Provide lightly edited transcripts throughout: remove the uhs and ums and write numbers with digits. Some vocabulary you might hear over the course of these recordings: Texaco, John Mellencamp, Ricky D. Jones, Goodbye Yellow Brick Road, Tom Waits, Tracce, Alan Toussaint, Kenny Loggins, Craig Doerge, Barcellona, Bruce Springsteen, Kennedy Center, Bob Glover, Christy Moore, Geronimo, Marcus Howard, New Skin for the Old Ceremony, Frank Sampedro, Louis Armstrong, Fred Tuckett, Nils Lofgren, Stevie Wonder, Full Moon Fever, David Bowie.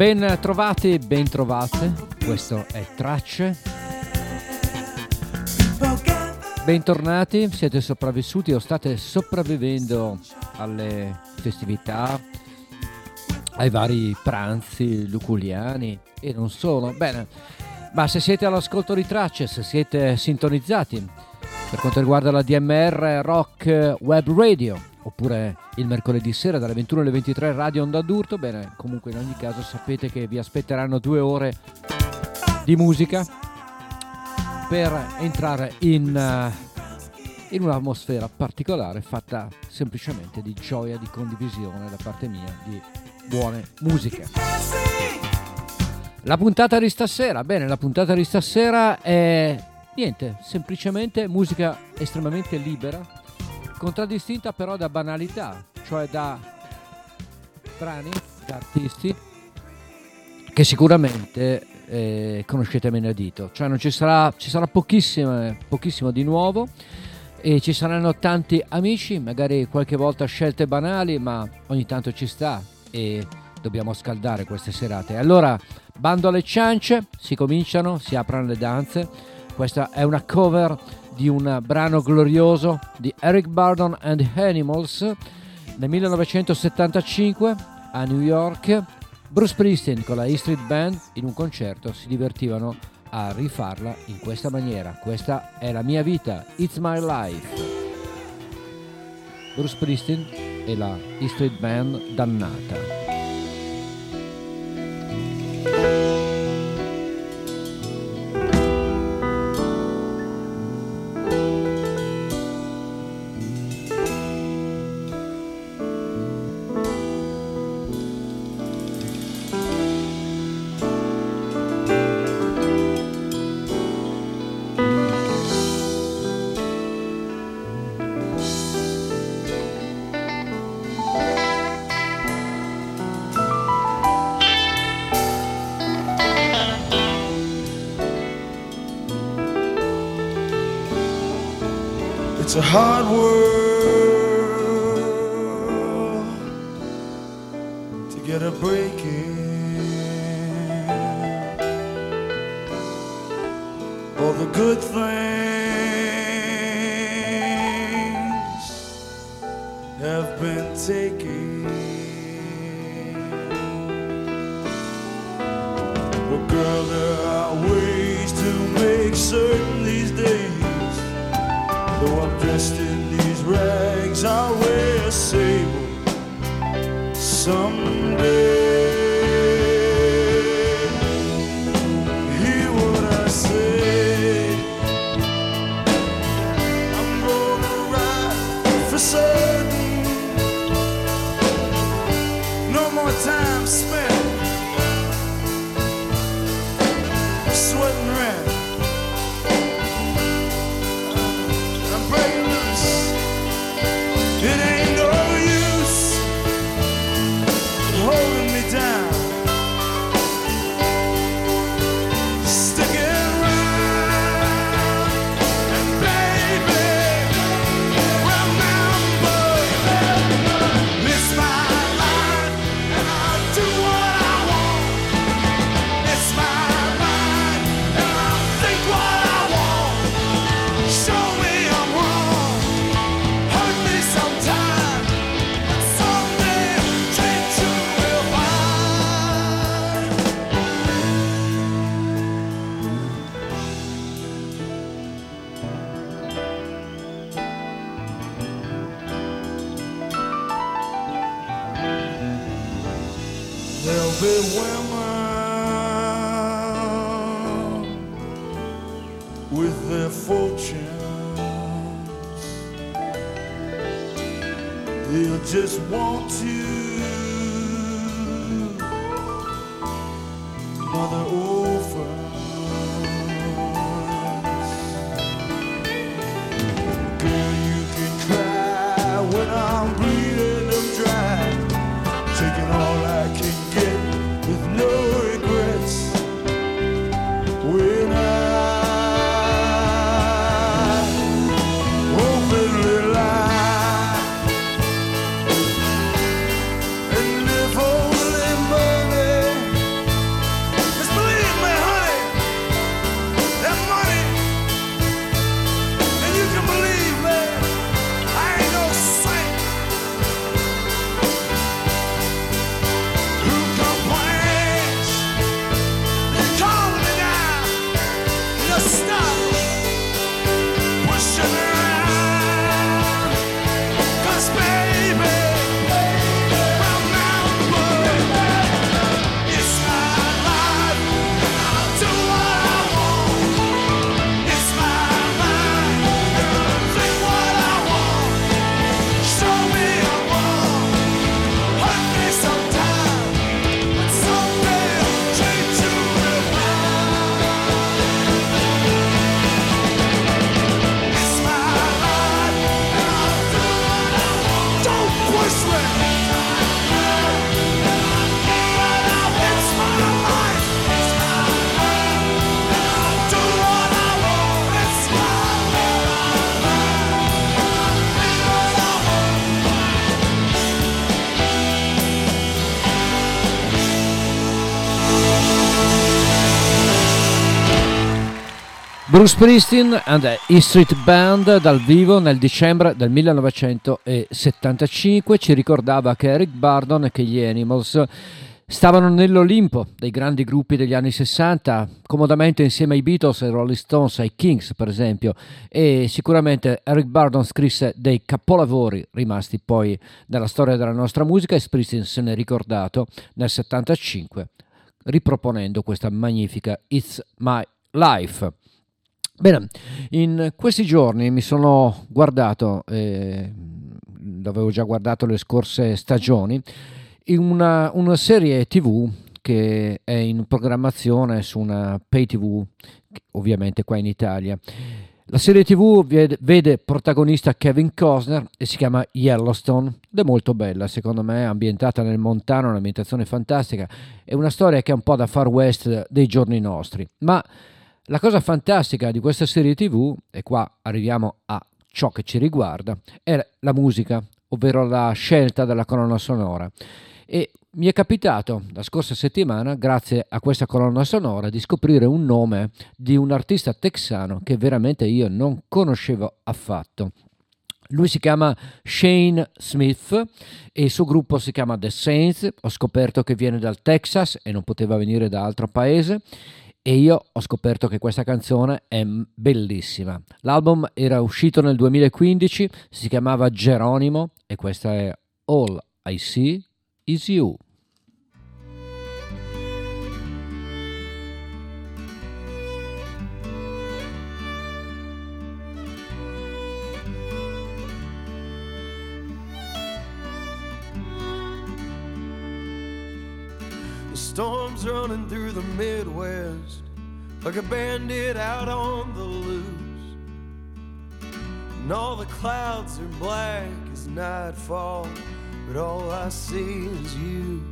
Ben trovati, ben trovate, questo è Tracce. Bentornati, siete sopravvissuti o state sopravvivendo alle festività, ai vari pranzi luculiani e non solo. Bene, ma se siete all'ascolto di Tracce, se siete sintonizzati per quanto riguarda la DMR Rock Web Radio, oppure il mercoledì sera dalle 21 alle 23 Radio Onda d'Urto, bene, comunque in ogni caso sapete che vi aspetteranno 2 ore di musica per entrare in un'atmosfera particolare fatta semplicemente di gioia, di condivisione da parte mia, di buone musiche. La puntata di stasera, bene, la puntata di stasera è niente, semplicemente musica estremamente libera, contraddistinta però da banalità, cioè da brani, da artisti che sicuramente conoscete meno a dito, cioè non ci sarà pochissimo di nuovo e ci saranno tanti amici, magari qualche volta scelte banali, ma ogni tanto ci sta e dobbiamo scaldare queste serate. Allora, bando alle ciance, si aprono le danze. Questa è una cover di un brano glorioso di Eric Burdon and Animals nel 1975 a New York. Bruce Springsteen con la E Street Band in un concerto si divertivano a rifarla in questa maniera. Questa è la mia vita, It's My Life. Bruce Springsteen e la E Street Band dannata. It's a hard world to get a break in. All the good things have been taken. But girl, there are ways to make certain these days. Though I'm dressed in these rags, I'll wear a sable someday. Hear what I say, I'm gonna ride for certain. No more time spent sweating around. Just want to mother over us. Girl, you can cry when I'm bleeding, I'm dry, taking all I can get with no regrets. When I openly lie, Bruce Springsteen and the E Street Band dal vivo nel dicembre del 1975 ci ricordava che Eric Burdon e che gli Animals stavano nell'Olimpo dei grandi gruppi degli anni 60, comodamente insieme ai Beatles, ai Rolling Stones, ai Kings per esempio, e sicuramente Eric Burdon scrisse dei capolavori rimasti poi nella storia della nostra musica, e Springsteen se n'è ricordato nel 75 riproponendo questa magnifica It's My Life. Bene, in questi giorni mi sono guardato, l'avevo già guardato le scorse stagioni, in una serie TV che è in programmazione su una pay TV, ovviamente qua in Italia. La serie TV vede protagonista Kevin Costner e si chiama Yellowstone ed è molto bella, secondo me, ambientata nel Montana, un'ambientazione fantastica, è una storia che è un po' da far west dei giorni nostri, ma... La cosa fantastica di questa serie TV, e qua arriviamo a ciò che ci riguarda, è la musica, ovvero la scelta della colonna sonora. E mi è capitato la scorsa settimana, grazie a questa colonna sonora, di scoprire un nome di un artista texano che veramente io non conoscevo affatto. Lui si chiama Shane Smith e il suo gruppo si chiama The Saints. Ho scoperto che viene dal Texas e non poteva venire da altro paese. E io ho scoperto che questa canzone è bellissima. L'album era uscito nel 2015, si chiamava Geronimo e questa è All I See Is You. The storm's running through the Midwest like a bandit out on the loose, and all the clouds are black as nightfall, but all I see is you.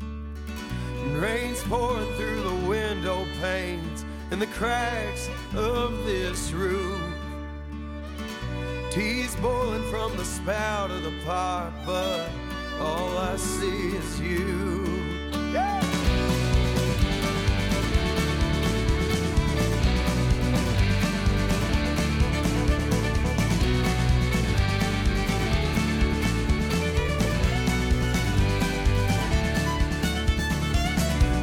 And rain's pouring through the window panes and the cracks of this roof. Tea's boiling from the spout of the pot, but all I see is you. Yeah!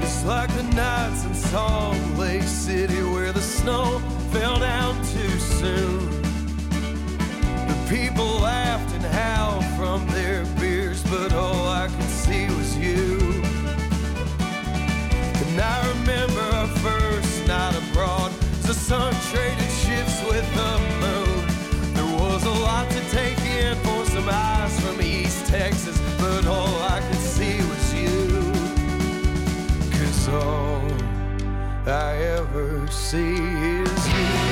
It's like the nights in Salt Lake City where the snow fell down too soon. The people laughed and howled from their beers, but all I could see was you. I remember our first night abroad, the sun traded ships with the moon. There was a lot to take in for some eyes from East Texas, but all I could see was you. 'Cause all I ever see is you.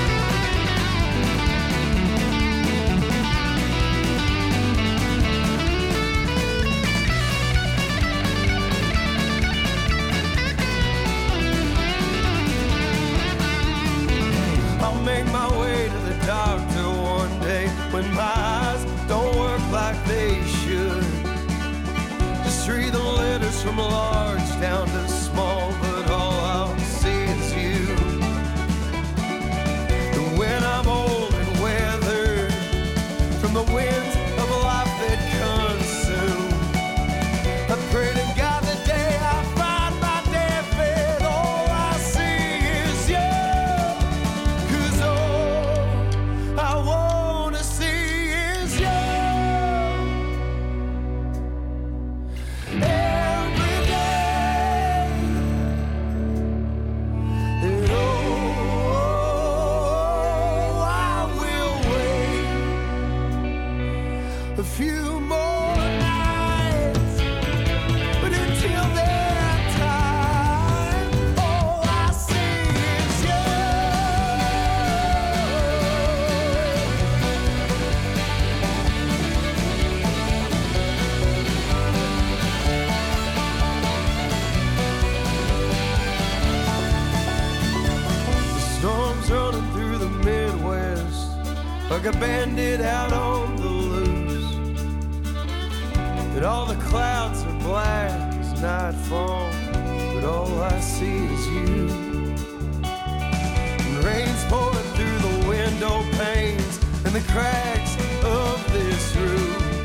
I'll make my way to the doctor one day when my eyes don't work like they should. Just read the letters from large down to small, but all I'll see is you. And when I'm old and weathered from the winds of a life that consumes, I pray to God the day I find my deathbed. All I see is you. Like a bandit out on the loose, and all the clouds are black as nightfall, but all I see is you. And rain's pouring through the window panes and the cracks of this roof.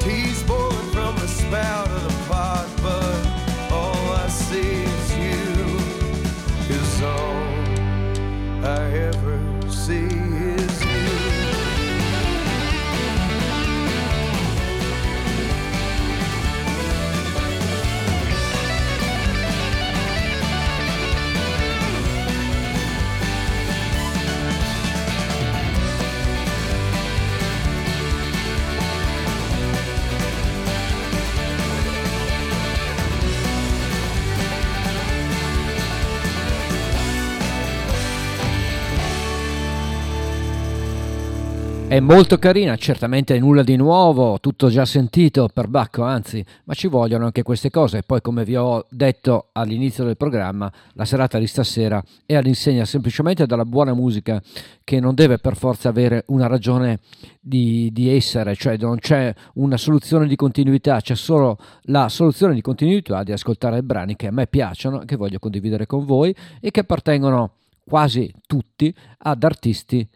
Tea's pouring from the spout of the pot, but all I see is you, is all I ever see. È molto carina, certamente nulla di nuovo, tutto già sentito per Bacco, anzi, ma ci vogliono anche queste cose. E poi, come vi ho detto all'inizio del programma, la serata di stasera è all'insegna semplicemente della buona musica, che non deve per forza avere una ragione di essere, cioè non c'è una soluzione di continuità, c'è solo la soluzione di continuità di ascoltare brani che a me piacciono, che voglio condividere con voi e che appartengono quasi tutti ad artisti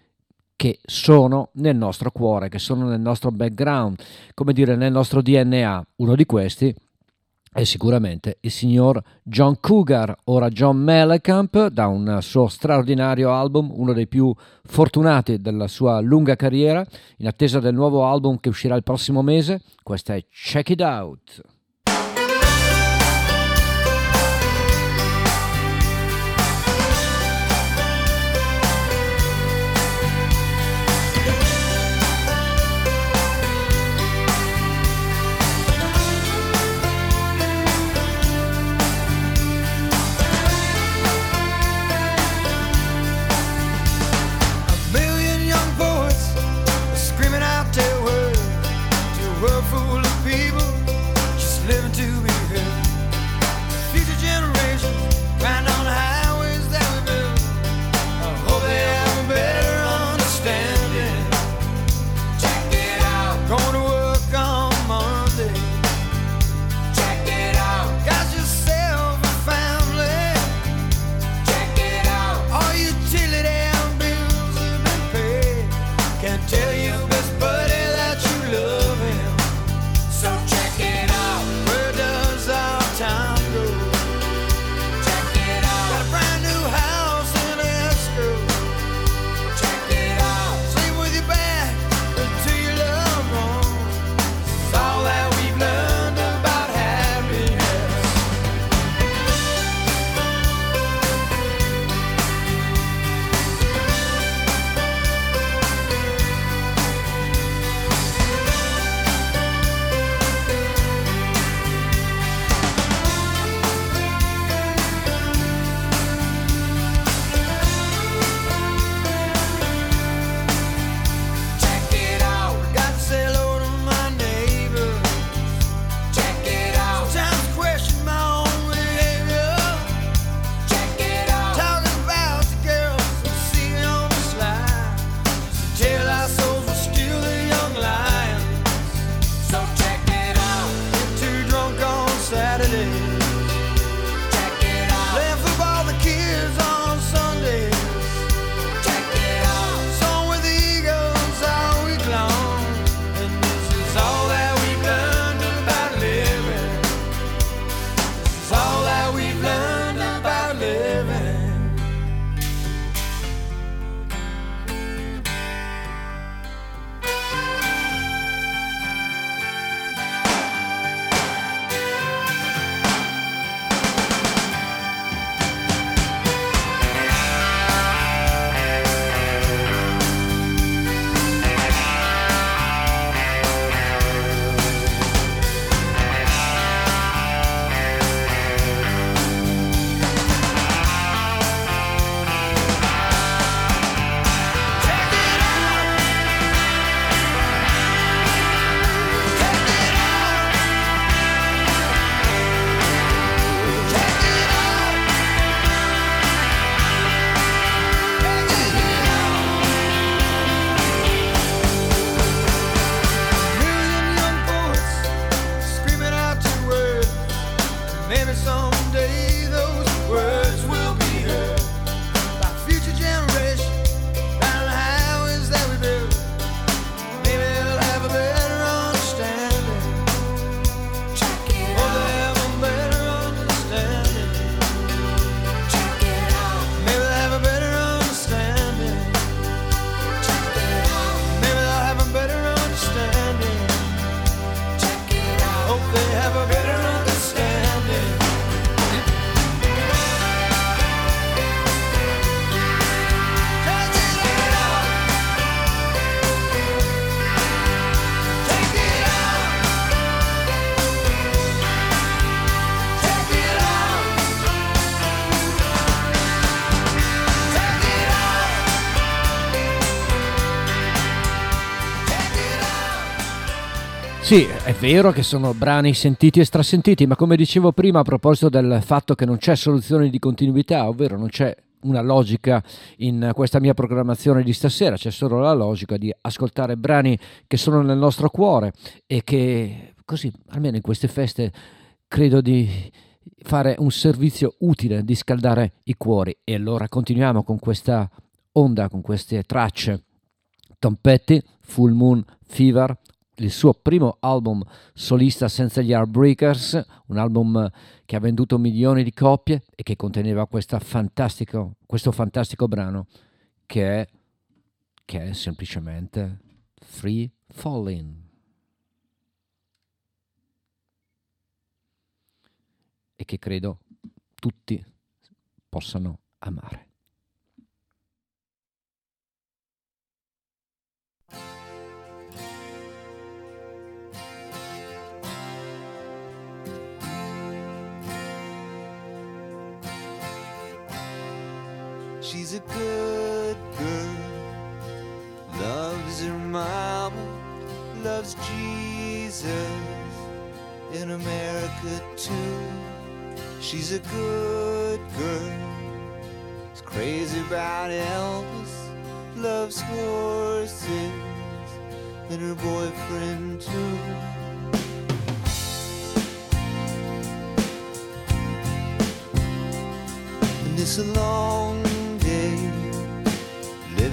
che sono nel nostro cuore, che sono nel nostro background, come dire, nel nostro DNA. Uno di questi è sicuramente il signor John Cougar, ora John Mellencamp, da un suo straordinario album, uno dei più fortunati della sua lunga carriera, in attesa del nuovo album che uscirà il prossimo mese. Questa è Check It Out. Sì, è vero che sono brani sentiti e strasentiti, ma come dicevo prima a proposito del fatto che non c'è soluzione di continuità, ovvero non c'è una logica in questa mia programmazione di stasera, c'è solo la logica di ascoltare brani che sono nel nostro cuore e che così, almeno in queste feste, credo di fare un servizio utile di scaldare i cuori. E allora continuiamo con questa onda, con queste tracce. Tom Petty, Full Moon Fever, il suo primo album solista senza gli Heartbreakers, un album che ha venduto milioni di copie e che conteneva questo fantastico brano che è semplicemente Free Falling. E che credo tutti possano amare. She's a good girl, loves her mama, loves Jesus, in America too. She's a good girl, is crazy about Elvis, loves horses, and her boyfriend too. And it's a long day,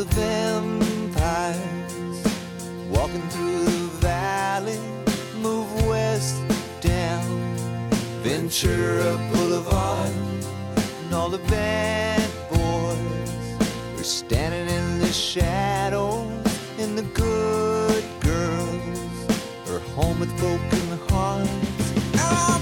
The vampires walking through the valley, move west down Ventura Boulevard, and all the bad boys are standing in the shadows, and the good girls are home with broken hearts. Oh!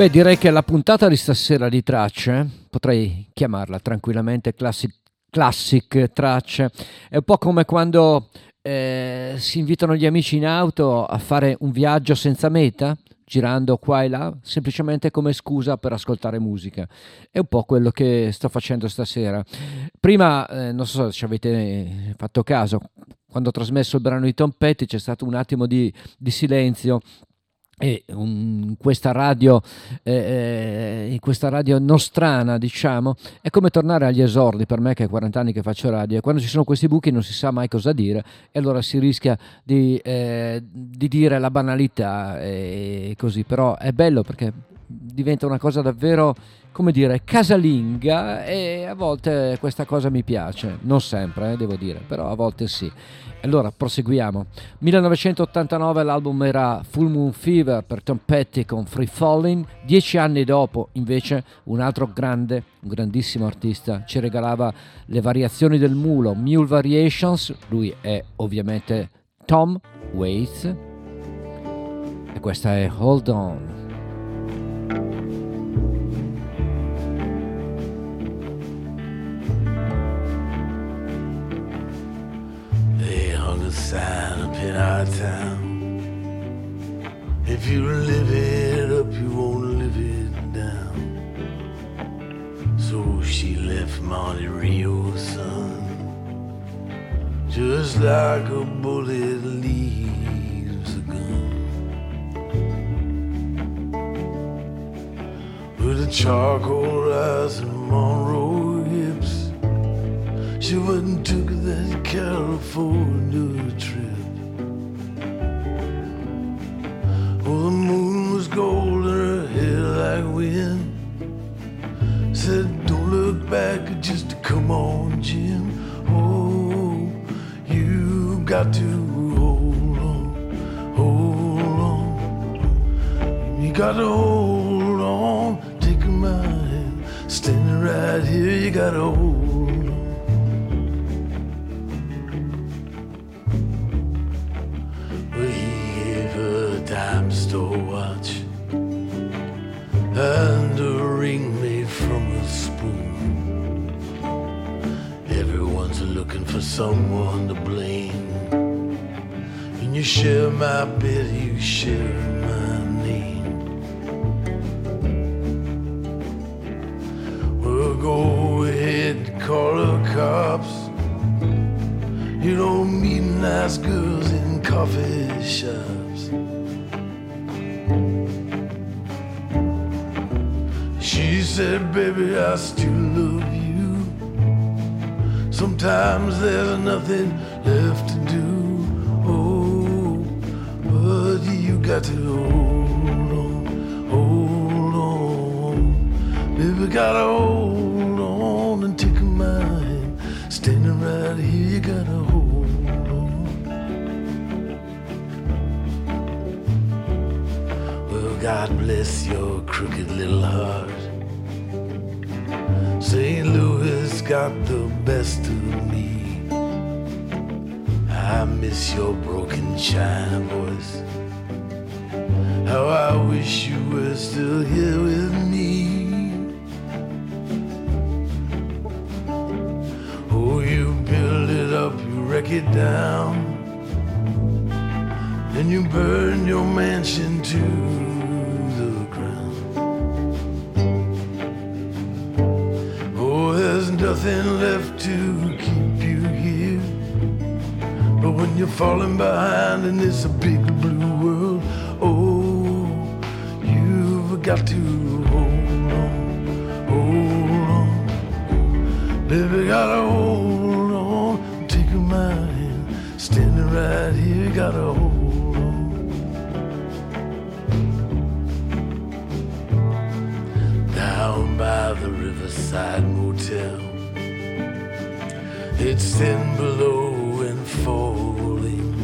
Beh, direi che la puntata di stasera di Tracce, potrei chiamarla tranquillamente classic Tracce, è un po' come quando si invitano gli amici in auto a fare un viaggio senza meta, girando qua e là, semplicemente come scusa per ascoltare musica. È un po' quello che sto facendo stasera. Prima, non so se ci avete fatto caso, quando ho trasmesso il brano di Tom Petty c'è stato un attimo di silenzio, e in questa radio nostrana, diciamo, è come tornare agli esordi per me, che è 40 anni che faccio radio, e quando ci sono questi buchi non si sa mai cosa dire, e allora si rischia di dire la banalità e così. Però è bello perché diventa una cosa davvero, come dire, casalinga, e a volte questa cosa mi piace, non sempre, devo dire, però a volte sì. Allora proseguiamo. 1989 l'album era Full Moon Fever per Tom Petty con Free Falling. 10 anni dopo invece un altro grande, un grandissimo artista ci regalava le variazioni del mulo, Mule Variations. Lui è ovviamente Tom Waits e questa è Hold On. Sign up in our town. If you live it up, you won't live it down. So she left Monte Rio, son, just like a bullet leaves a gun. With the charcoal eyes and Monroe hips, she went and took that California trip. Well, the moon was gold in her hair like wind. Said, don't look back, just come on, Jim. Oh, you got to hold on, hold on. You got to hold on, take my hand. Standing right here, you got to hold on. Dime store watch and a ring made from a spoon. Everyone's looking for someone to blame. And you share my bed, you share my name. Well, go ahead, call the cops. You don't meet nice girls in coffee shops. She said, baby, I still love you. Sometimes there's nothing left to do. Oh, but you got to hold on, hold on. Baby, gotta hold on and take my hand. Standing right here, you gotta hold on. Well, God bless your crooked little heart. St. Louis got the best of me. I miss your broken china voice. How I wish you were still here with me. Oh, you build it up, you wreck it down, and you burn your mansion too. Nothing left to keep you here. But when you're falling behind and it's a big blue world, oh, you've got to hold on, hold on. Baby, gotta hold on, take my hand. Standing right here, gotta hold on. Down by the Riverside Motel, it's 10 below and falling.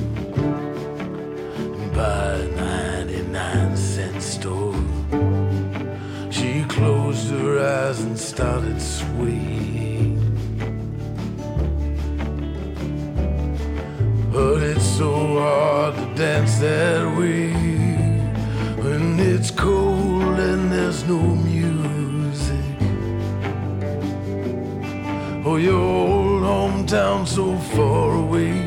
By a 99-cent store, she closed her eyes and started swaying. But it's so hard to dance that way when it's It's cold and there's no music. Oh, your old hometown so far away,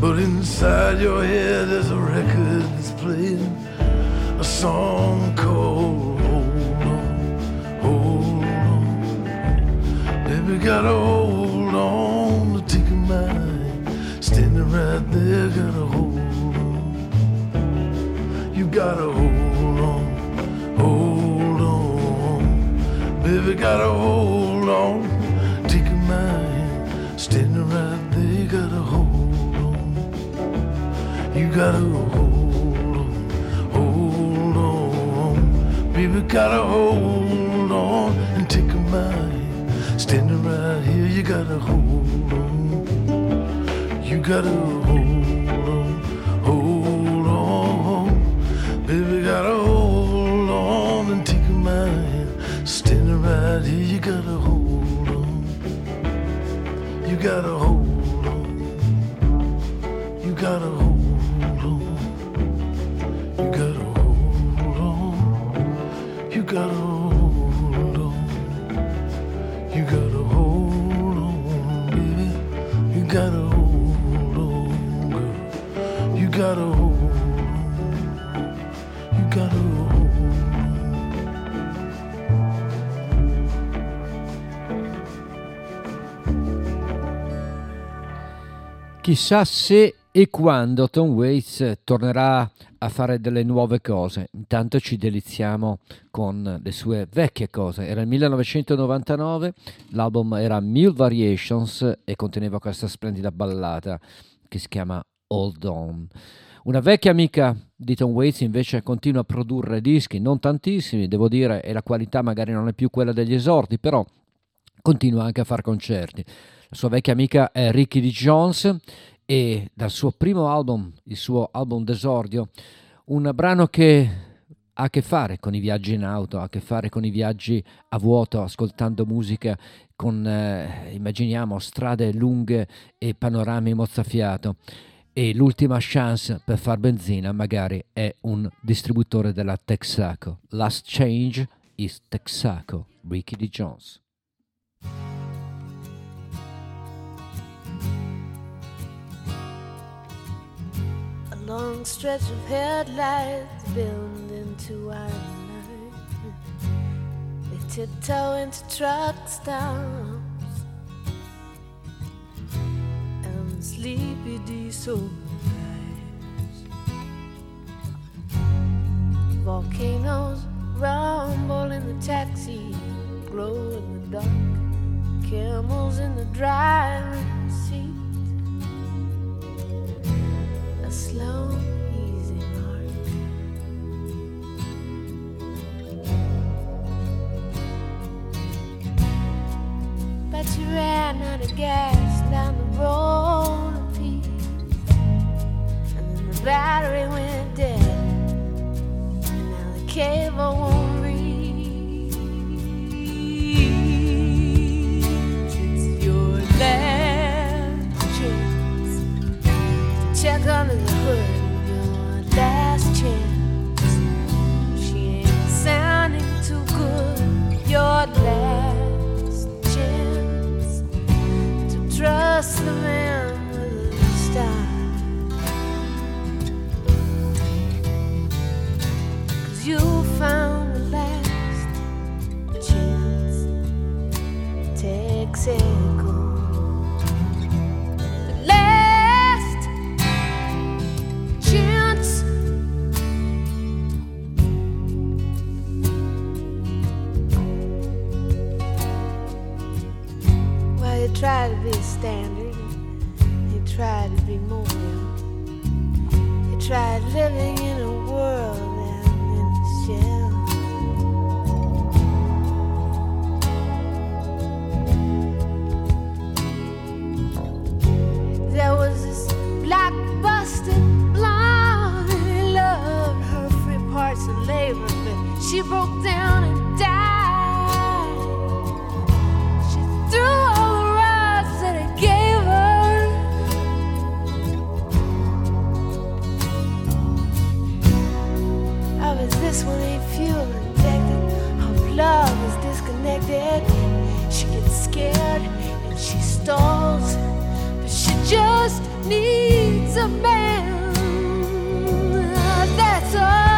but inside your head there's a record that's playing, a song called Hold On, Hold On. Baby, gotta hold on to take a mind, standing right there, gotta hold on. You gotta hold on, hold on. Baby, gotta hold on. Take your mind, standing right there. Gotta hold on. You gotta hold on, hold on. Baby, gotta hold on. And take your mind, standing right here. You gotta hold on. You gotta hold on, hold on. Baby, gotta hold on and take my hand. Standing right here, you gotta hold on. You gotta hold on. You gotta hold on. You gotta hold on. You gotta hold on. You gotta hold on, baby. You gotta hold on, girl. You gotta hold on. Chissà se e quando Tom Waits tornerà a fare delle nuove cose. Intanto ci deliziamo con le sue vecchie cose. Era il 1999, l'album era Mille Variations e conteneva questa splendida ballata che si chiama Hold On. Una vecchia amica di Tom Waits invece continua a produrre dischi, non tantissimi, devo dire, e la qualità magari non è più quella degli esordi, però continua anche a fare concerti. La sua vecchia amica è Ricky D. Jones e dal suo primo album, il suo album d'esordio, un brano che ha a che fare con i viaggi in auto, ha a che fare con i viaggi a vuoto, ascoltando musica con, immaginiamo, strade lunghe e panorami mozzafiato. E l'ultima chance per far benzina magari è un distributore della Texaco. Last Change is Texaco, Ricky D. Jones. A long stretch of headlights build into our night. They tiptoe into truck stops and sleepy diesel eyes. Volcanoes rumble in the taxi, glow in the dark, camels in the driving seat. Slow, easy mark. But you ran out of gas down the road of peace, and then the battery went dead, and now the cable won't reach. It's your last chance to check under the hood, your last chance. She ain't sounding too good. Your last chance to trust the man with the stars. 'Cause you found the last chance. Texaco. Try to be standard, he tried to be mobile, he tried living in a world and in a shell. There was this black-busted blonde, he loved her free parts and labor, but she broke down and died. She threw I She stalls, but she just needs a man. That's all.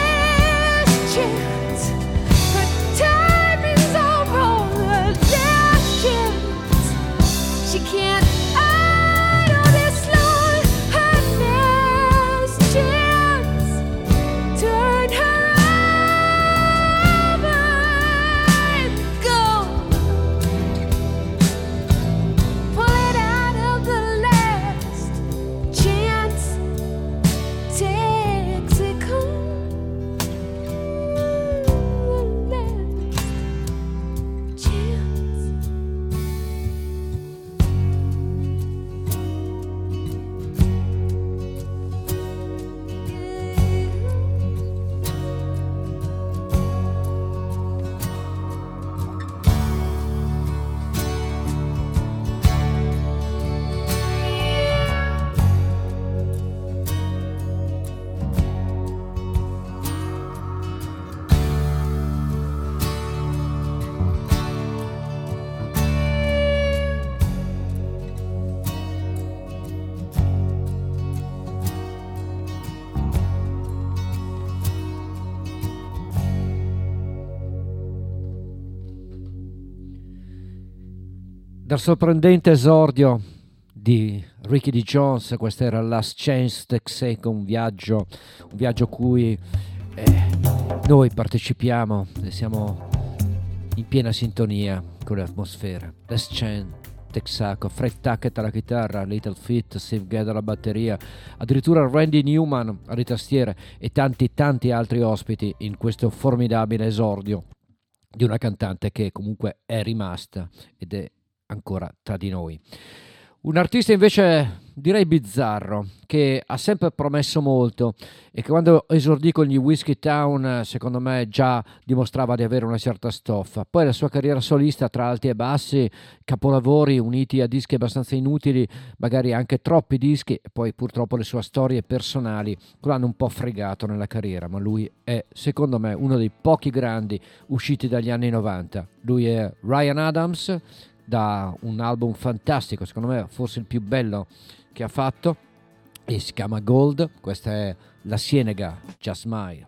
It's her last chance. Her time is all wrong. Her last chance. She can't idle this long. Her last chance. Turn her over and go. Pull it out of the last chance Texaco. The last chance. Dal sorprendente esordio di Ricky D. Jones, questa era Last Chance Texaco, un viaggio cui noi partecipiamo e siamo in piena sintonia con l'atmosfera. Last Chance Texaco, Fred Tuckett alla chitarra, Little Feat, Steve Gadd alla batteria, addirittura Randy Newman alle tastiere e tanti altri ospiti in questo formidabile esordio di una cantante che comunque è rimasta ed è ancora tra di noi. Un artista invece direi bizzarro, che ha sempre promesso molto e che quando esordì con gli Whiskey Town secondo me già dimostrava di avere una certa stoffa. Poi la sua carriera solista, tra alti e bassi, capolavori uniti a dischi abbastanza inutili, magari anche troppi dischi, e poi purtroppo le sue storie personali lo hanno un po' fregato nella carriera, ma lui è secondo me uno dei pochi grandi usciti dagli anni 90. Lui è Ryan Adams, da un album fantastico, secondo me forse il più bello che ha fatto, e si chiama Gold. Questa è La Sienega, Just Smile.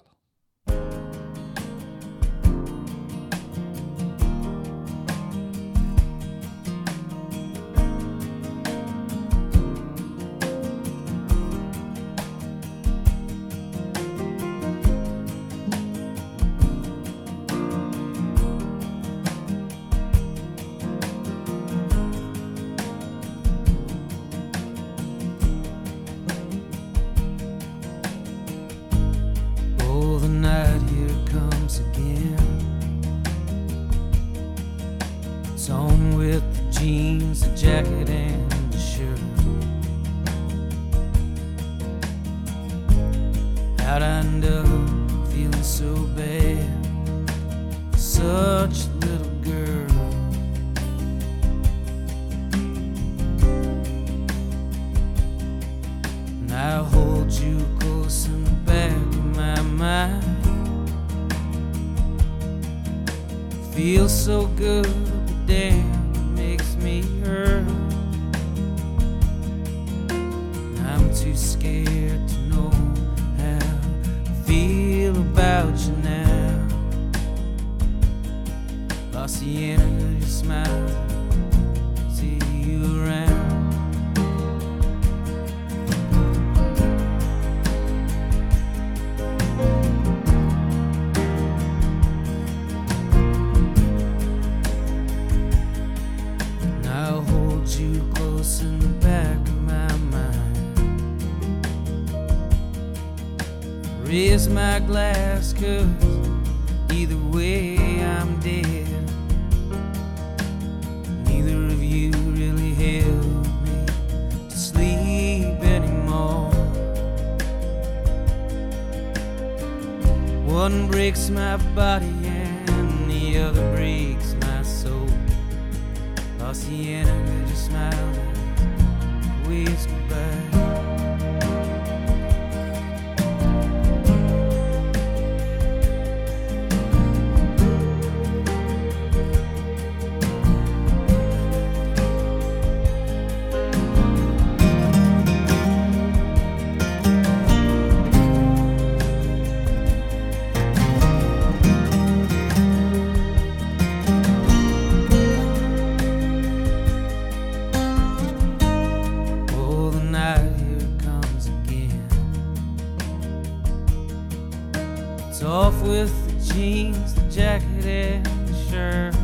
It's off with the jeans, the jacket and the shirt.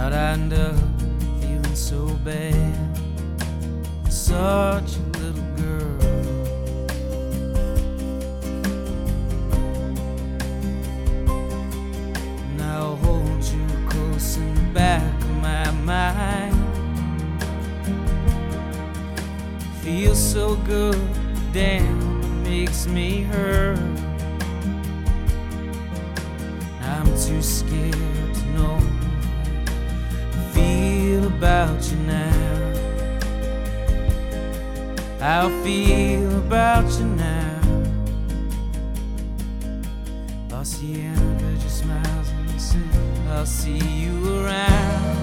Out I end up feeling so bad for such a little girl. And I'll hold you close in the back of my mind. Feels so good, damn, it makes me hurt. I'm too scared to know how I feel about you now. How I feel about you now. La Cienega just smiles and says, I'll see you around.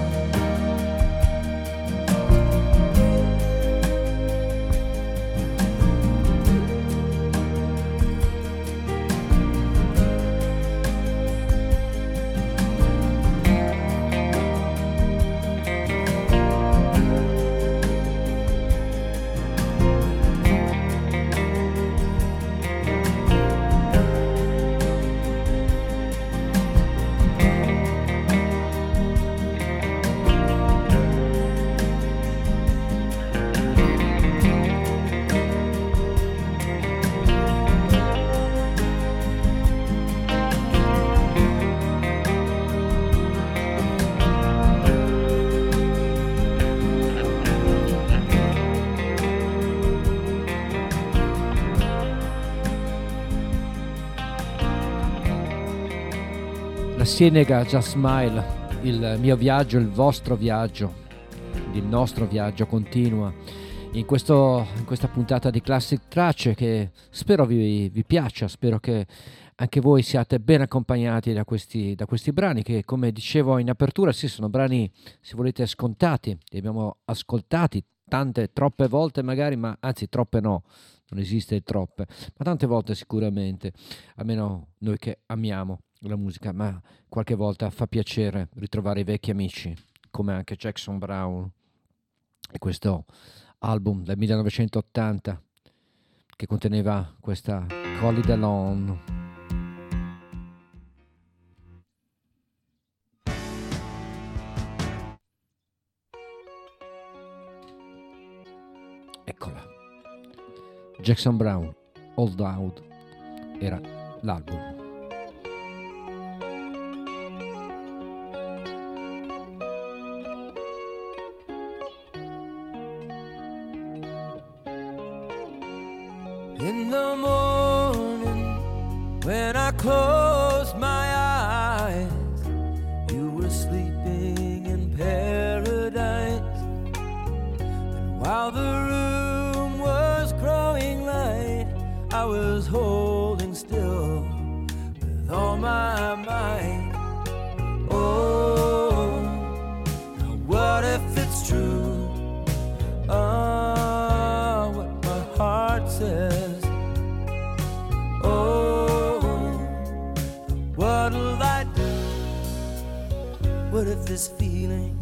Cienega Just Smile, il mio viaggio, il vostro viaggio, il nostro viaggio continua in questa puntata di Classic Tracce, che spero vi piaccia, spero che anche voi siate ben accompagnati da questi brani che, come dicevo in apertura, sì, sono brani, se volete, scontati, li abbiamo ascoltati tante, troppe volte magari, ma anzi troppe no, non esiste troppe, ma tante volte sicuramente, almeno noi che amiamo la musica, ma qualche volta fa piacere ritrovare i vecchi amici, come anche Jackson Browne e questo album del 1980 che conteneva questa Collide Alone. Eccola, Jackson Browne, Hold Out era l'album. In the morning, when I closed my eyes, you were sleeping in paradise. And while the room was growing light, I was holding still with all my might. Oh, now what if it's true? Ah, what my heart says. What if this feeling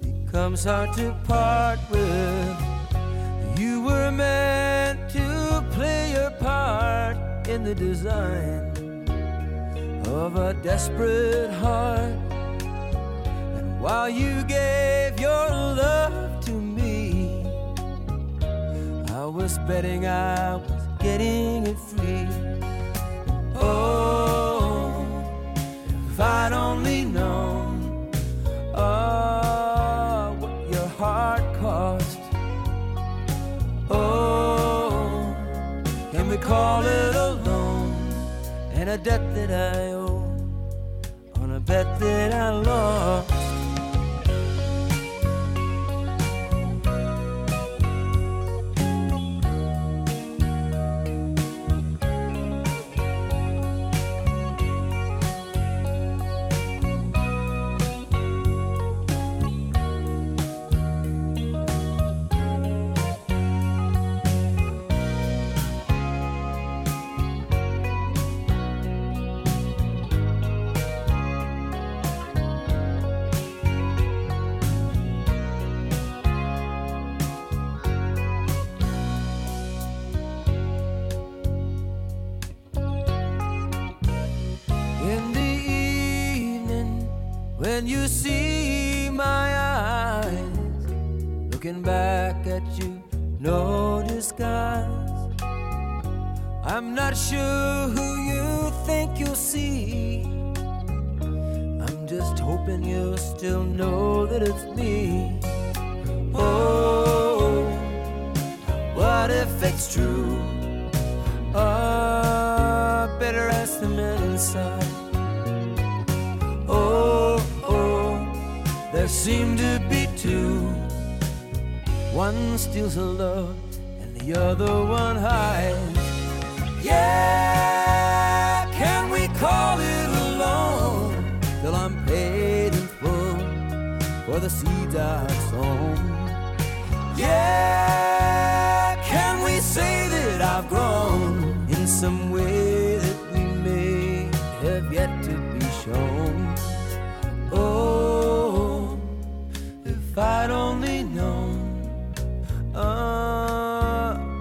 becomes hard to part with? You were meant to play your part in the design of a desperate heart. And while you gave your love to me, I was betting I was getting it free. Oh, if I'd only known. Oh, what your heart cost. Oh, can we call it a loan and a debt that I owe on a bet that I lost? Can you see my eyes looking back at you? No disguise. I'm not sure who you think you'll see. I'm just hoping you still know that it's me. Oh, what if it's true? A bitter estimate inside. Oh, oh, there seem to be two. One steals a love and the other one hides. Yeah, can we call it a loan till I'm paid in full for the seeds I've sown? Yeah, can we say that I've grown in some way that we may have yet to be shown? Oh, if I'd only known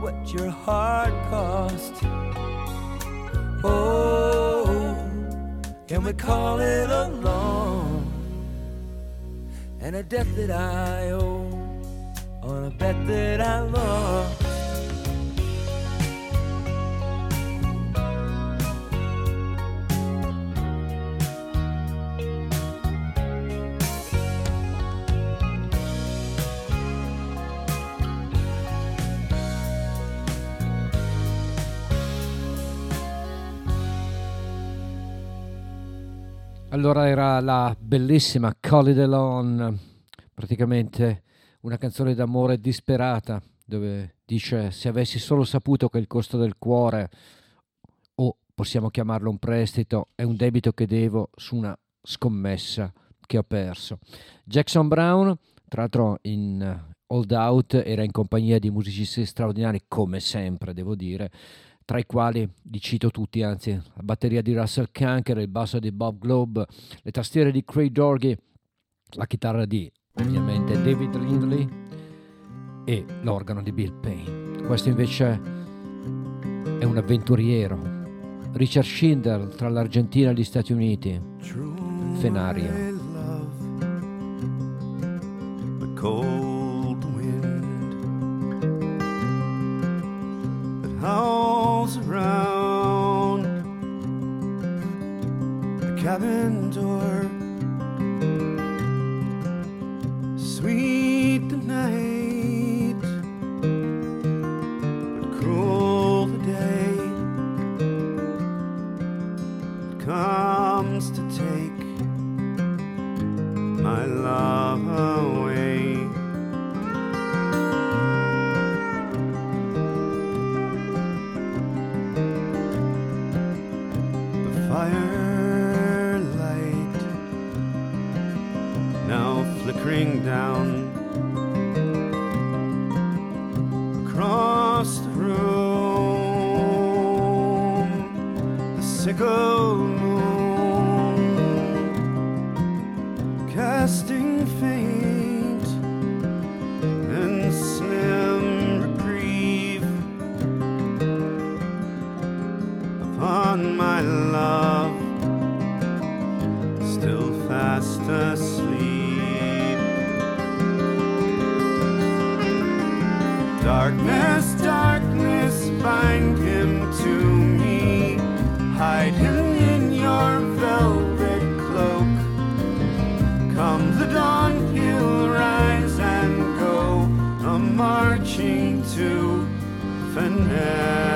what your heart cost. Oh, can we call it a loan and a debt that I owe on a bet that I lost? Allora era la bellissima Call It Alone, praticamente una canzone d'amore disperata dove dice: se avessi solo saputo che il costo del cuore, o possiamo chiamarlo un prestito, è un debito che devo su una scommessa che ho perso. Jackson Browne, tra l'altro in Hold Out, era in compagnia di musicisti straordinari come sempre, devo dire, tra i quali li cito tutti, anzi, la batteria di Russell Kanker, il basso di Bob Globe, le tastiere di Craig Dorghi, la chitarra di, ovviamente, David Lindley e l'organo di Bill Payne. Questo invece è un avventuriero, Richard Schindler, tra l'Argentina e gli Stati Uniti, Fenario. Around the cabin door, sweet the night, but cruel the day that comes to take my love away. Firelight now flickering down across the room, the sickle moon casting faint and slim reprieve upon my love. Asleep. Darkness, darkness, bind him to me. Hide him in your velvet cloak. Come the dawn, he'll rise and go, a marching to Fenario.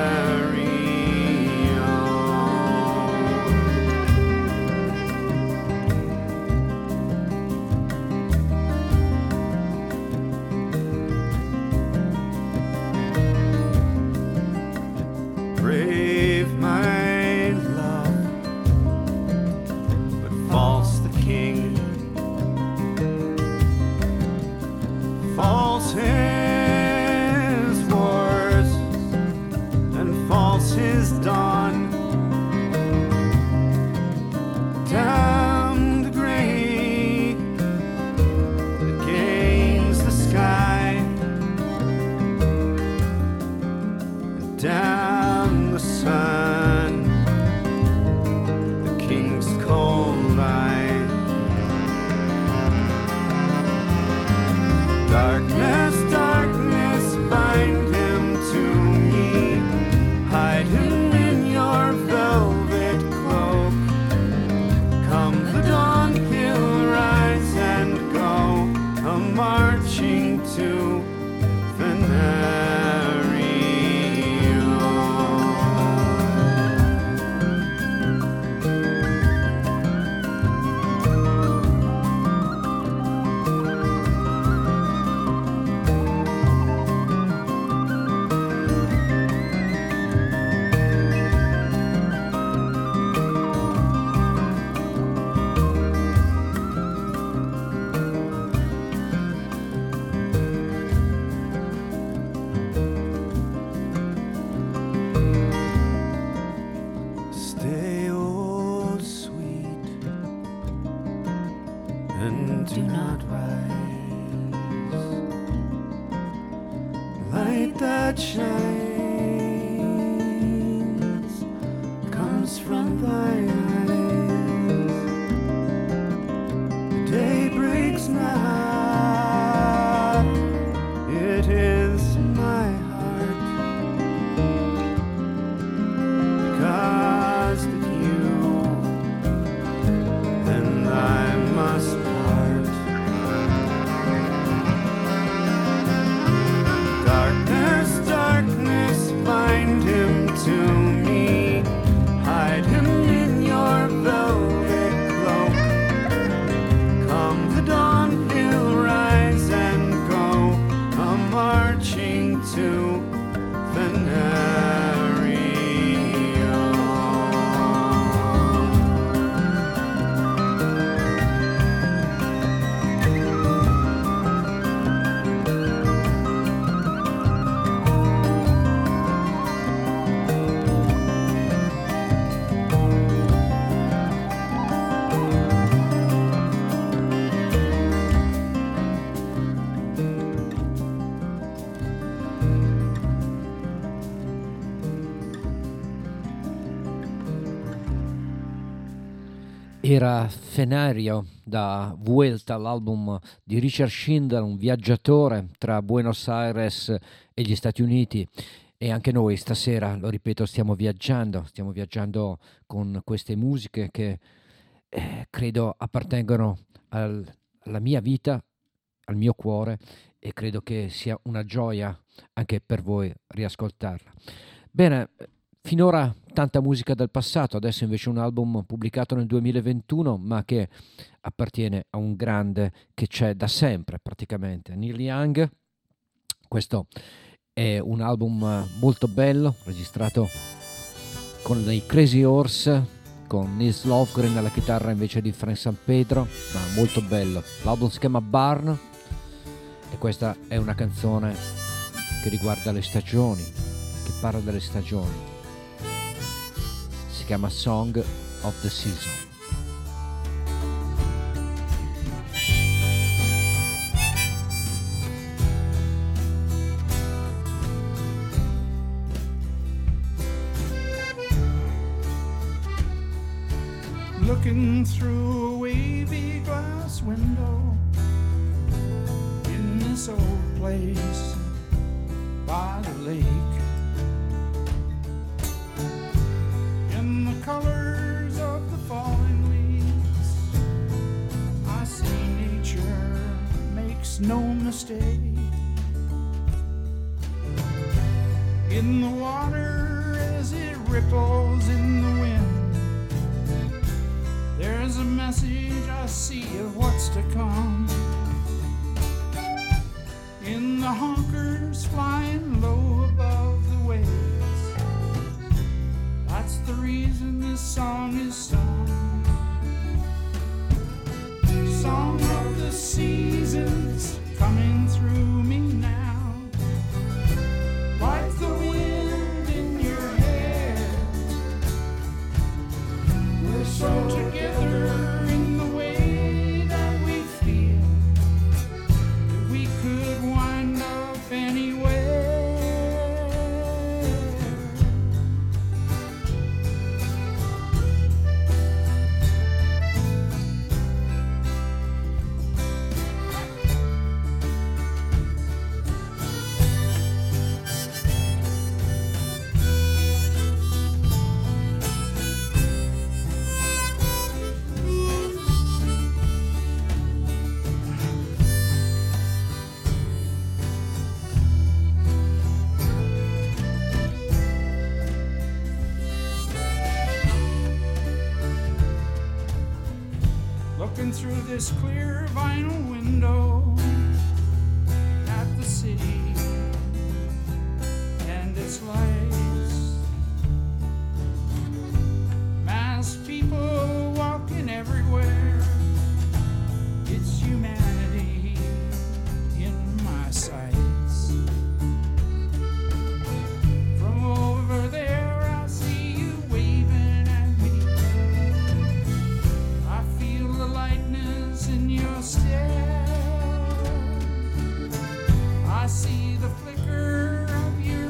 Sun, the king's cold light. shines comes from thy eyes. The day breaks now, it is my heart, because with you and I must part. Darkness, darkness, bind him to me, hide him in your velvet cloak. Come the dawn, he'll rise and go, a marching to Fenella. Era Fenario da Vuelta, l'album di Richard Schindler, un viaggiatore tra Buenos Aires e gli Stati Uniti, e anche noi stasera, lo ripeto, stiamo viaggiando con queste musiche che credo appartengono alla mia vita, al mio cuore, e credo che sia una gioia anche per voi riascoltarla. Bene, finora tanta musica del passato, adesso invece un album pubblicato nel 2021 ma che appartiene a un grande che c'è da sempre praticamente, Neil Young. Questo è un album molto bello, registrato con dei Crazy Horse, con Nils Lofgren alla chitarra invece di Frank San Pedro, ma molto bello. L'album si chiama Barn e questa è una canzone che riguarda le stagioni, che parla delle stagioni. Si chiama Song of the Season. Looking through a wavy glass window in this old place by the lake, colors of the falling leaves, I see nature makes no mistake. In the water as it ripples in the wind, there's a message I see of what's to come. In the honkers flying low above the waves, that's the reason this song is sung. Song of the seasons coming through me now, like the wind in your hair. We're so together in the way that we feel, that we could wind up anywhere. Through this clear vinyl window at the city and its lights, mass people walking everywhere, it's humanity in my sights. From over there I see you waving at me, I feel the light in your stare. I see the flicker of your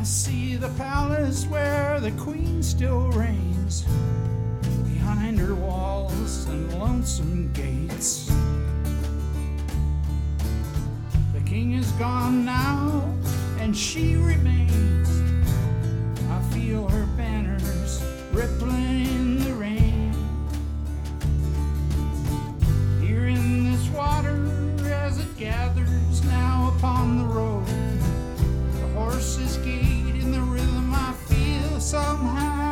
I see the palace where the queen still reigns, behind her walls and lonesome gates. The king is gone now, and she remains. I feel her banners rippling in the rain. Here in this water, as it gathers now upon the road, the horses gait in the rhythm I feel somehow.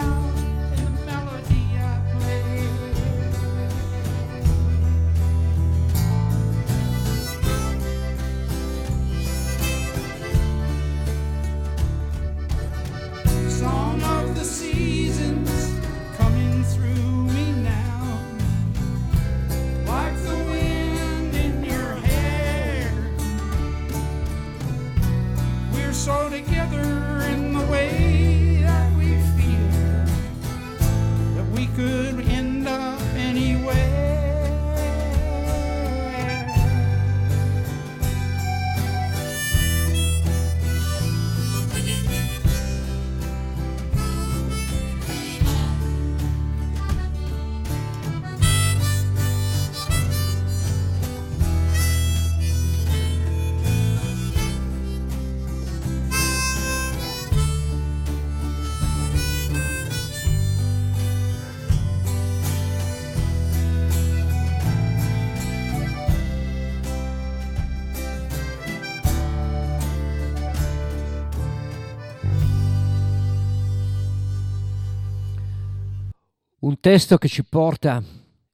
Un testo che ci porta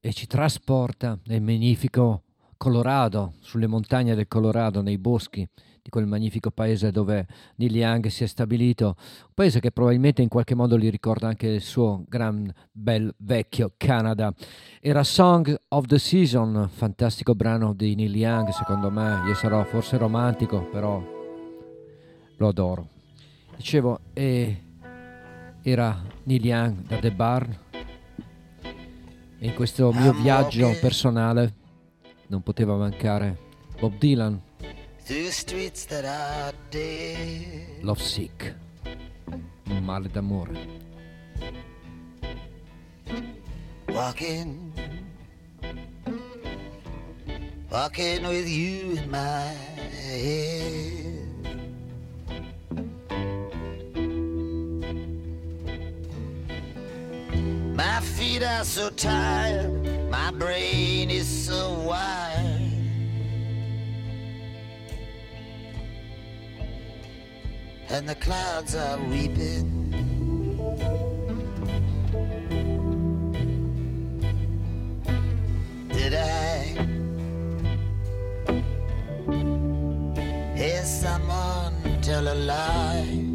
e ci trasporta nel magnifico Colorado, sulle montagne del Colorado, nei boschi di quel magnifico paese dove Neil Young si è stabilito, un paese che probabilmente in qualche modo gli ricorda anche il suo gran bel vecchio Canada. Era Song of the Season, fantastico brano di Neil Young, secondo me. Io sarò forse romantico, però lo adoro. Dicevo, era Neil Young da The Barn. In questo mio viaggio personale non poteva mancare Bob Dylan, Love Sick, un male d'amore. Walking, walking with you in my head. My feet are so tired, my brain is so wired. And the clouds are weeping. Did I hear someone tell a lie?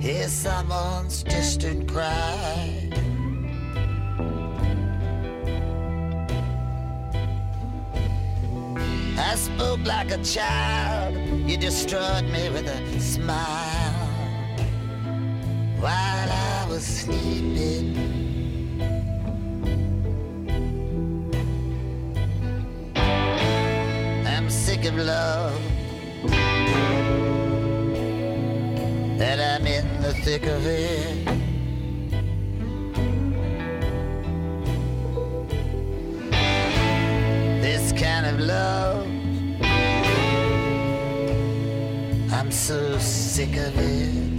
Hear someone's distant cry. I spoke like a child, you destroyed me with a smile while I was sleeping. I'm sick of love, that I'm in the thick of it. This kind of love, I'm so sick of it.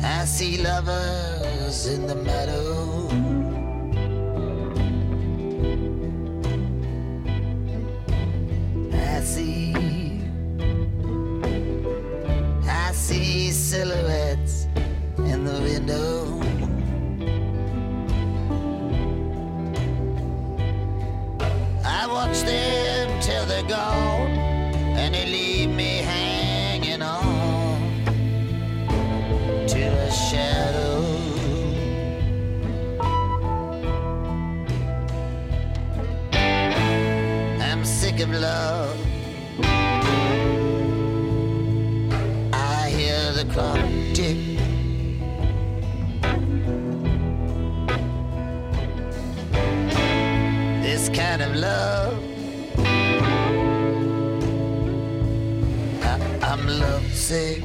I see lovers in the meadow. I see silhouettes in the window. I watch them till they're gone, and they leave me hanging on to a shadow. I'm sick of love. dick. This kind of love, I'm lovesick.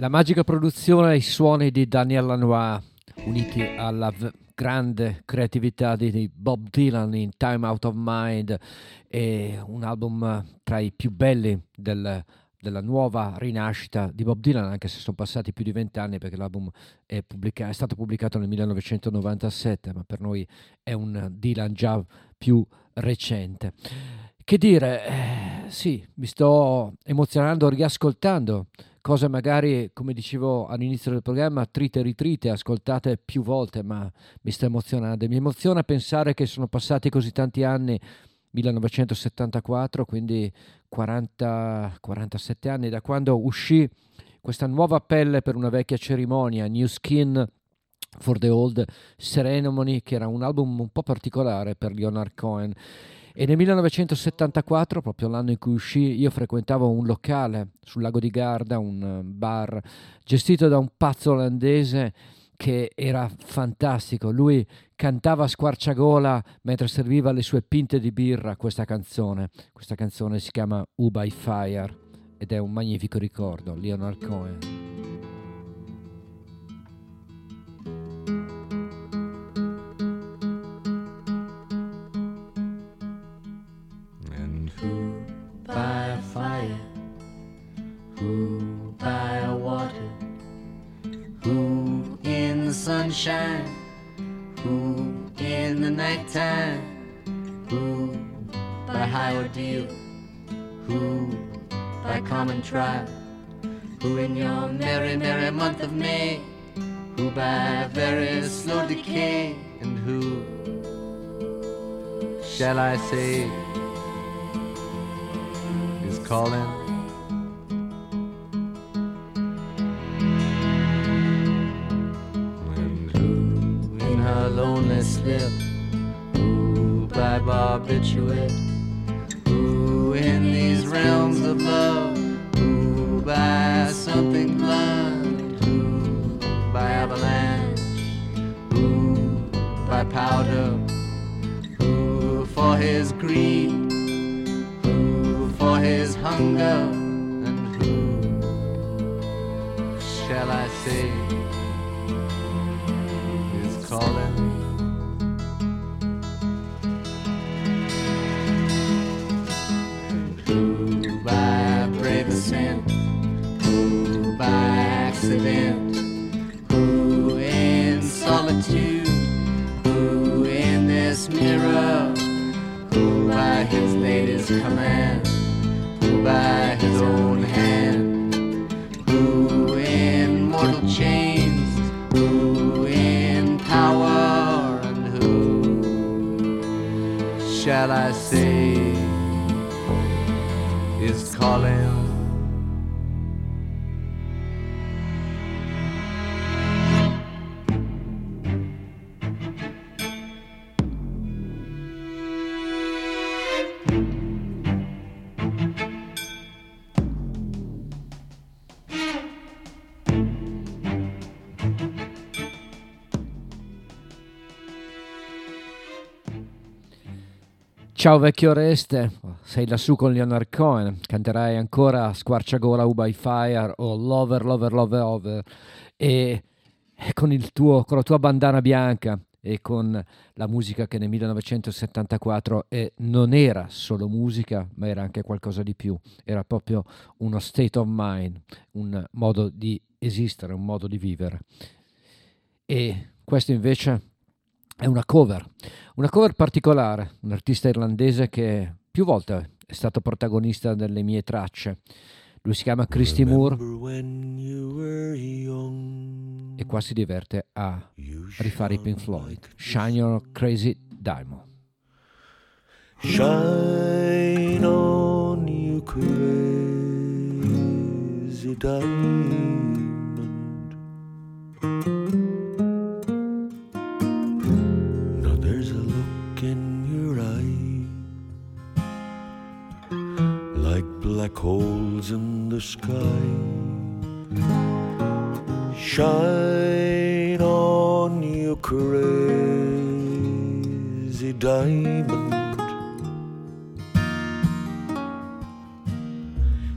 La magica produzione e i suoni di Daniel Lanois, uniti alla grande creatività di Bob Dylan in Time Out of Mind, è un album tra i più belli della nuova rinascita di Bob Dylan, anche se sono passati più di 20 anni, perché l'album è stato pubblicato nel 1997, ma per noi è un Dylan già più recente. Che dire, sì, mi sto emozionando riascoltando cose magari, come dicevo all'inizio del programma, trite e ritrite, ascoltate più volte, ma mi sta emozionando. Mi emoziona pensare che sono passati così tanti anni, 1974, quindi 47 anni, da quando uscì questa nuova pelle per una vecchia cerimonia, New Skin for the Old Ceremony, che era un album un po' particolare per Leonard Cohen. E nel 1974, proprio l'anno in cui uscì, io frequentavo un locale sul lago di Garda, un bar gestito da un pazzo olandese che era fantastico. Lui cantava a squarciagola mentre serviva le sue pinte di birra questa canzone. Questa canzone si chiama Who by Fire ed è un magnifico ricordo, Leonard Cohen. By fire, who by water, who in the sunshine, who in the nighttime, who by high ordeal, who by common trial, who in your merry, merry month of May, who by very slow decay, and who shall I say calling. And who in her lonely slip, who by barbiturate, who in these realms of love, who by something blunt, who by avalanche, who by powder, who for his greed, for his hunger, and who shall I say accident. Who in solitude, who in this mirror, who by his latest command, who by his own hand, who in mortal chains, who in power, and who shall I say is calling? Ciao vecchio Oreste, sei lassù con Leonard Cohen, canterai ancora Squarciagola, Who by Fire o Lover, Lover, Lover, Lover, e con la tua bandana bianca e con la musica che nel 1974 non era solo musica, ma era anche qualcosa di più, era proprio uno state of mind, un modo di esistere, un modo di vivere. E questo invece è una cover particolare, un artista irlandese che più volte è stato protagonista delle mie tracce. Lui si chiama Christy Moore e qua si diverte a rifare i Pink Floyd. Shine Your Crazy Diamond. Shine on you crazy diamond. Black holes in the sky. Shine on you crazy diamond.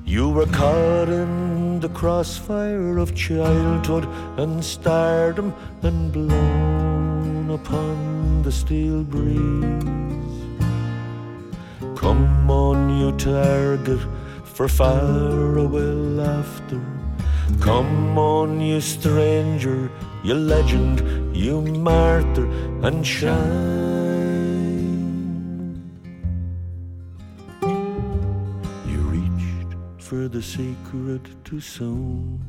You were caught in the crossfire of childhood and stardom, and blown upon the steel breeze. Come on you target for faraway laughter. Come on you stranger, you legend, you martyr, and shine. You reached for the secret too soon.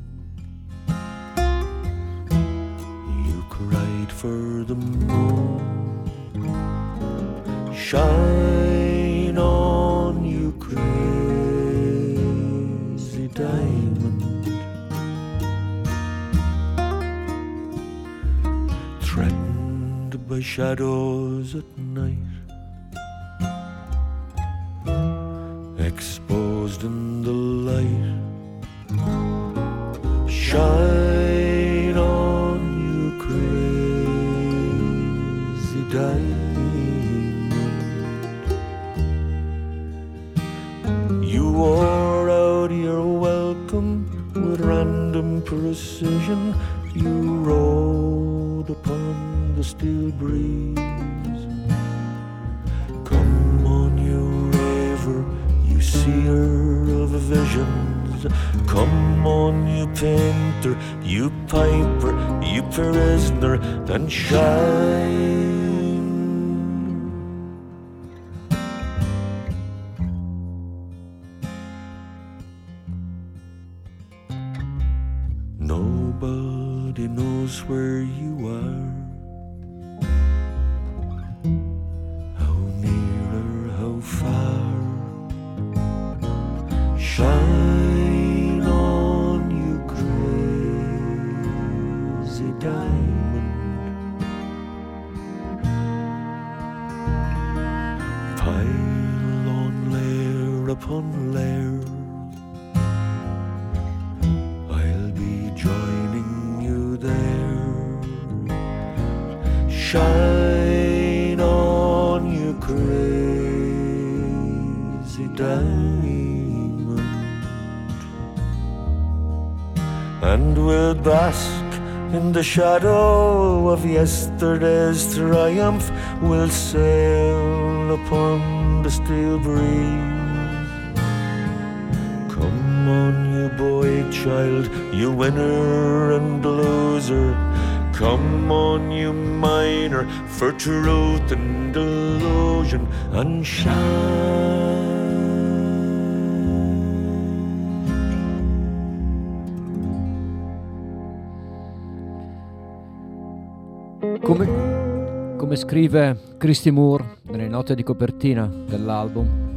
You cried for the moon. Shine on you crazy diamond. Threatened by shadows at night, exposed in the light. Shine on you crazy diamond. Wore out your welcome with random precision. You rode upon the steel breeze. Come on, you raver, you seer of visions. Come on, you painter, you piper, you prisoner, and shine. Nobody knows where you are, how near or how far. Shine on you crazy diamond. Pile on layer upon layer. Shine on you crazy diamond. And we'll bask in the shadow of yesterday's triumph. We'll sail upon the steel breeze. Come on you boy child, you winner and loser. Come on, you miner, for truth and delusion, and shine. Come scrive Christy Moore nelle note di copertina dell'album,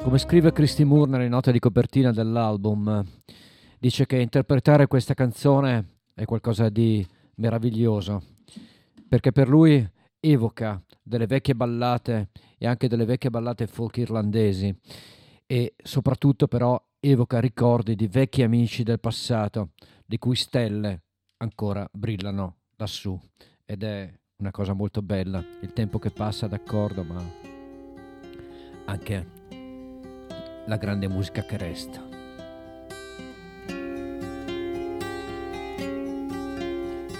come scrive Christy Moore nelle note di copertina dell'album, dice che interpretare questa canzone è qualcosa di meraviglioso, perché per lui evoca delle vecchie ballate e anche delle vecchie ballate folk irlandesi, e soprattutto però evoca ricordi di vecchi amici del passato, di cui stelle ancora brillano lassù, ed è una cosa molto bella. Il tempo che passa, d'accordo, ma anche la grande musica che resta.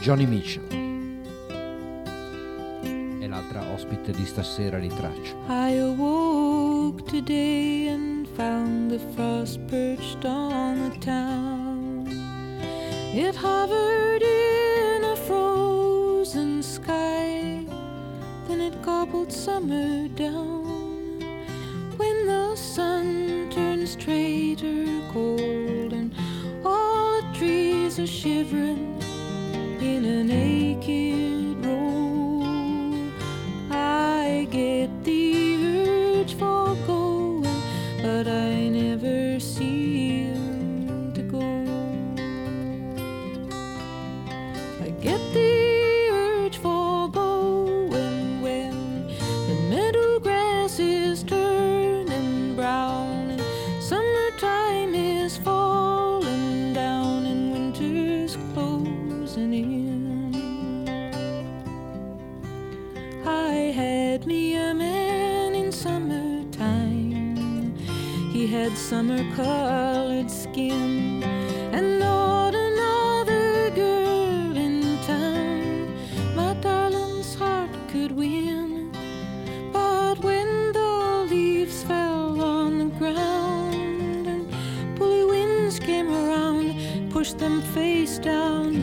Joni Mitchell è l'altra ospite di stasera di Tracce. I awoke today and found the frost perched on the town. It hovered in a frozen sky, then it gobbled summer down. When the sun turns traitor cold and all the trees are shivering in a naked row, I get the urge for going, but I never seem to go. I get the urge for going when the meadow grass is turned brown and summertime is falling down and winter's closing in. I had me a man in summertime, he had summer colored skin, and not another girl in town my darling's heart could win. But when ground and bully winds came around, pushed them face down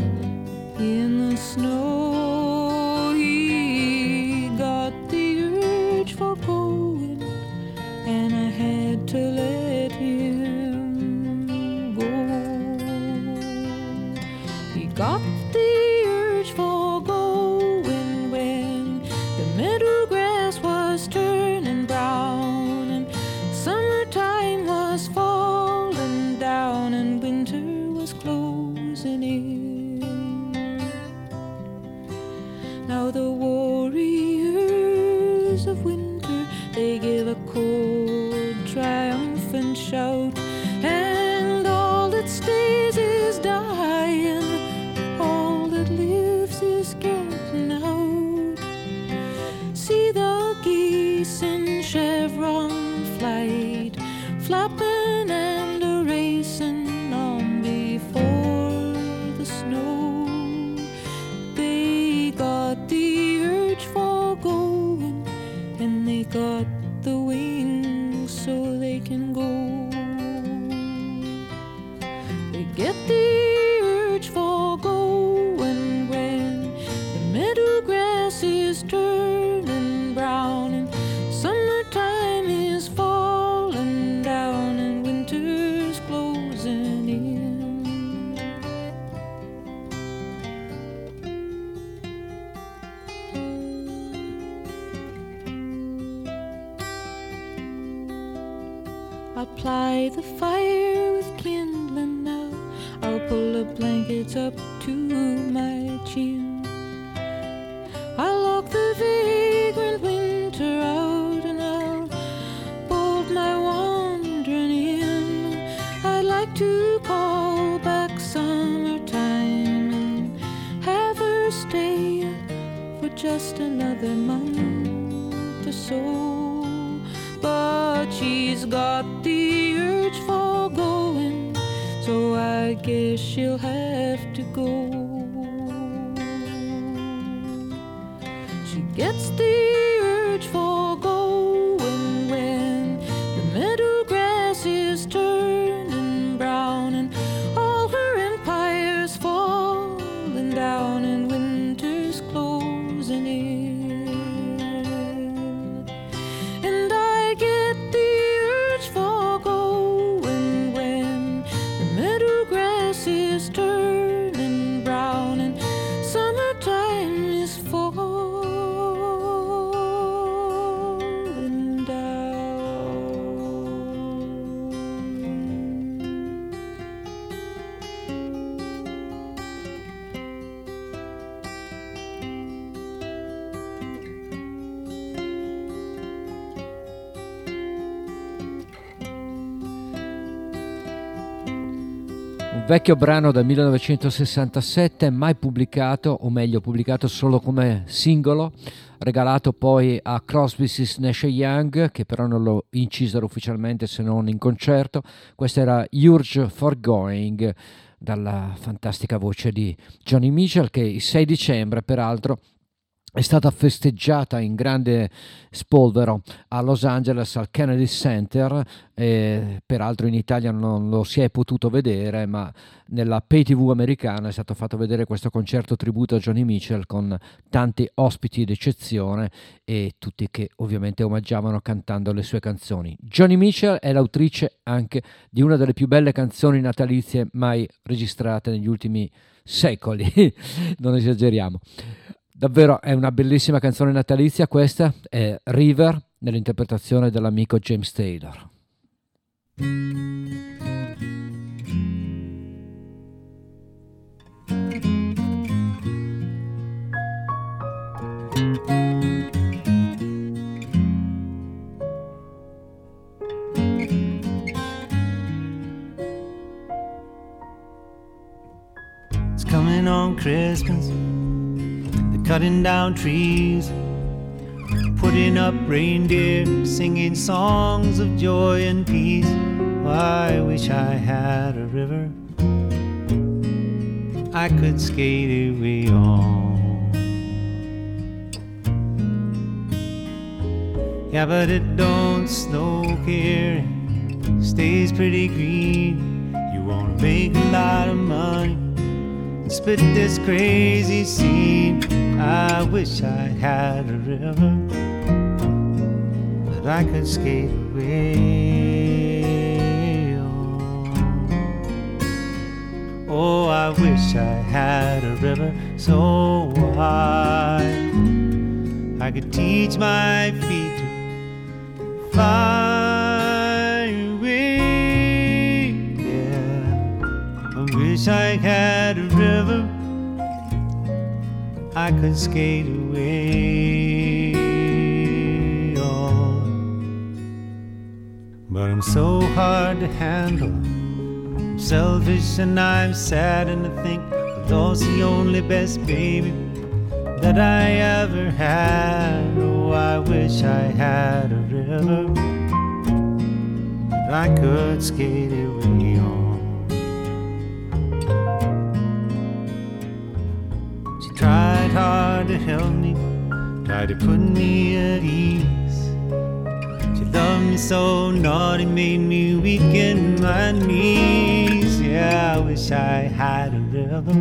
in the snow. He got the urge for going, and I had to let him go. He got the urge for going when the meadow grass was turning brown. Summertime was falling down and winter was closing in. Now the warriors of winter, they give a cold, triumphant shout, and all that stays is dying, all that lives is getting out. See the geese in chevron flight, flapping and a-racing on before the snow. They got the urge for going, and they got the wings so they can go. They get the urge for going when the meadow grass is turning brown and summertime is falling down and winter's closing in. I'll ply the fire with kindling now. I'll pull the blankets up to my chin. I'll lock the vagrant winter out, and I'll bolt my wandering in. I'd like to call back summertime and have her stay for just another month or so. But she's got the urge for going, so I guess she'll have to go. Gets the urge for going when the meadow grass is turning brown and all her empires falling down and winter's closing in. And I get the urge for going when the meadow grass is turning brown and summertime is falling. Vecchio brano del 1967, mai pubblicato, o meglio pubblicato solo come singolo, regalato poi a Crosby, Stills, Nash & Young, che però non lo incisero ufficialmente se non in concerto. Questa era Urge for Going, dalla fantastica voce di Joni Mitchell, che il 6 dicembre peraltro è stata festeggiata in grande spolvero a Los Angeles al Kennedy Center, e peraltro in Italia non lo si è potuto vedere, ma nella pay tv americana è stato fatto vedere questo concerto tributo a Joni Mitchell con tanti ospiti d'eccezione e tutti che ovviamente omaggiavano cantando le sue canzoni. Joni Mitchell è l'autrice anche di una delle più belle canzoni natalizie mai registrate negli ultimi secoli, non esageriamo. Davvero è una bellissima canzone natalizia, questa è River nell'interpretazione dell'amico James Taylor. It's coming on Christmas. Cutting down trees, putting up reindeer, singing songs of joy and peace. Oh, I wish I had a river I could skate away on. Yeah, but it don't snow here, it stays pretty green. You wanna make a lot of money and split this crazy scene. I wish I had a river that I could skate away on. Oh, I wish I had a river so wide I could teach my feet to fly away. Yeah, I wish I had a river I could skate away on. But I'm so hard to handle, I'm selfish and I'm sad, and I think I lost the only best baby that I ever had. Oh, I wish I had a river that I could skate away on. Tried hard to help me, tried to put me at ease. She loved me so naughty, made me weak in my knees. Yeah, I wish I had a river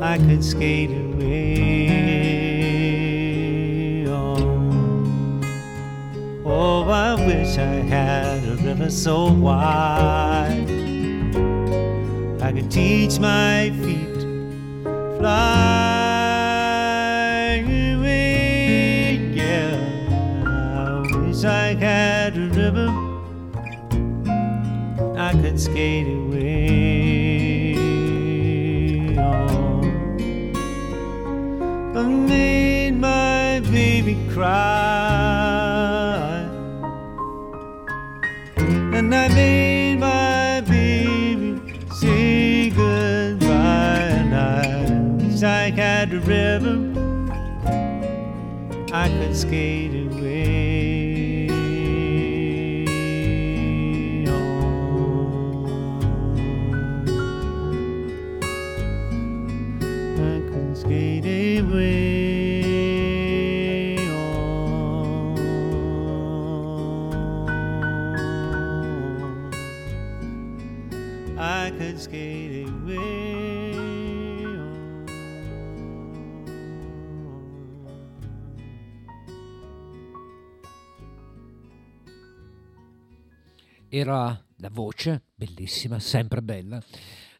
I could skate away on. Oh, I wish I had a river so wide I could teach my feet fly away, yeah. I wish like had a ribbon I could skate away on. I made my baby cry, and I made my baby say goodbye, and I was like at the river I could skate away on. I could skate away on. I could skate away. Era la voce, bellissima, sempre bella,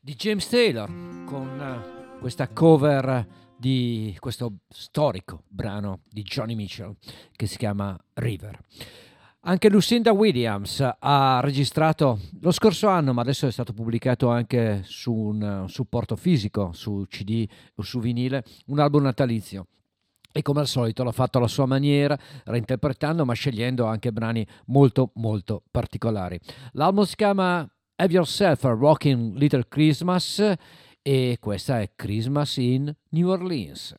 di James Taylor con questa cover di questo storico brano di Joni Mitchell che si chiama River. Anche Lucinda Williams ha registrato lo scorso anno, ma adesso è stato pubblicato anche su un supporto fisico, su CD o su vinile, un album natalizio. E come al solito l'ha fatto alla sua maniera, reinterpretando ma scegliendo anche brani molto molto particolari. L'album si chiama Have Yourself a Rockin' Little Christmas e questa è Christmas in New Orleans.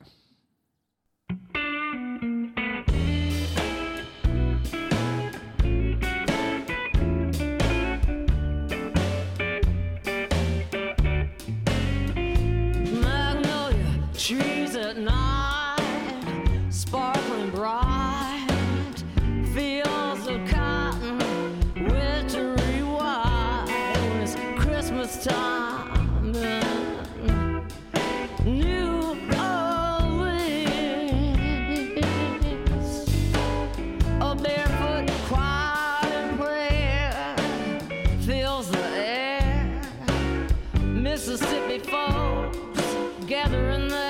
Magnolia trees at night, sparkling bright, fields of cotton, wintry wine. When it's Christmas time in New Orleans, a barefoot choir and prayer fills the air. Mississippi folks gathering there.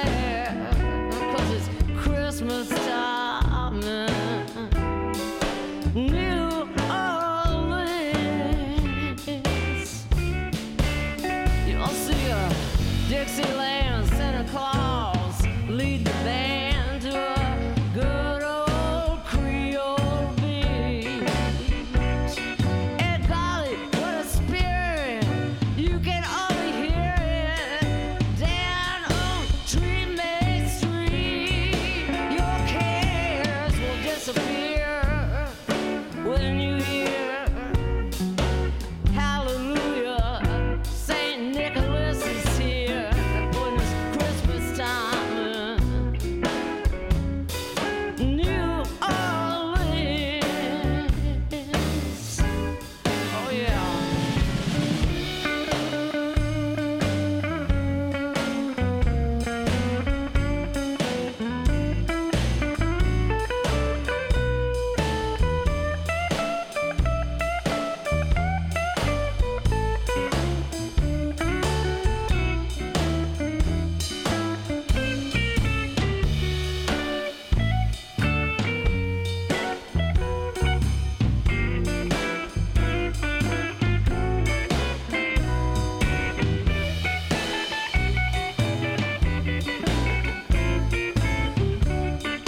Time.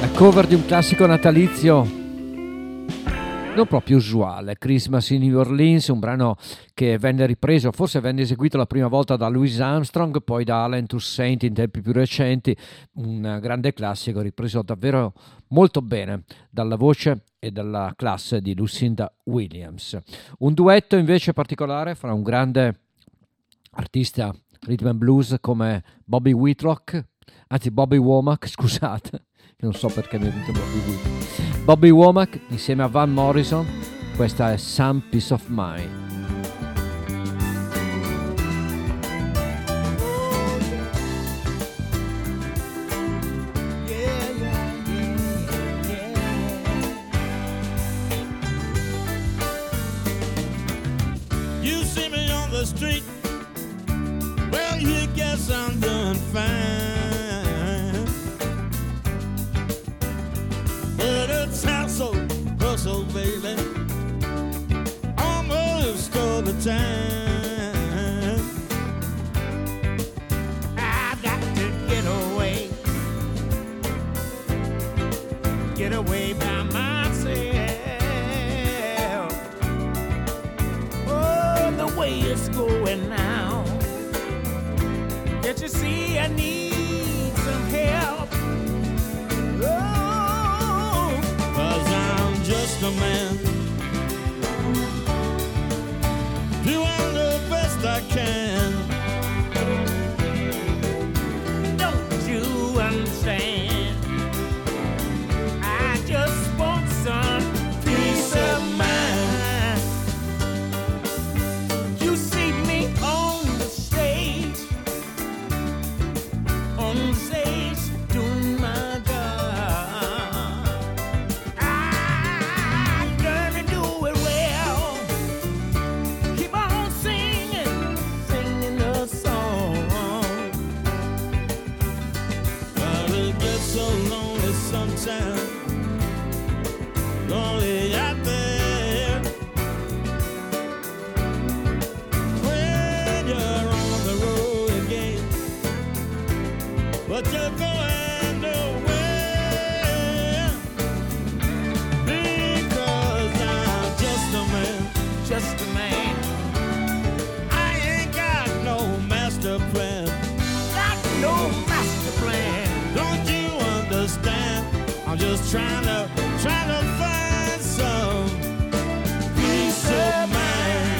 La cover di un classico natalizio non proprio usuale, Christmas in New Orleans, un brano che venne ripreso, forse venne eseguito la prima volta da Louis Armstrong, poi da Alan Toussaint in tempi più recenti, un grande classico ripreso davvero molto bene dalla voce e dalla classe di Lucinda Williams. Un duetto invece particolare fra un grande artista rhythm and blues come Bobby Womack, scusate, non so perché mi è venuto Bobby Womack insieme a Van Morrison. Questa è Some Peace of Mind. I'm doing fine, but it sounds so hustle, baby, almost all the time. I've got to get away by myself. Oh, the way it's going now. Can't you see I need some help? Oh, 'cause I'm just a man doing the best I can. Don't you understand? I just want some peace of mind. You see me on the stage. On stage, doing my job. I learn to do it well. Keep on singing a song. But it gets so lonely sometimes. Lonely out there when you're on the road again. But you're going nowhere, because I'm just a man. I ain't got no master plan. Got no master plan. Don't you understand? I'm just trying to find some peace of mind.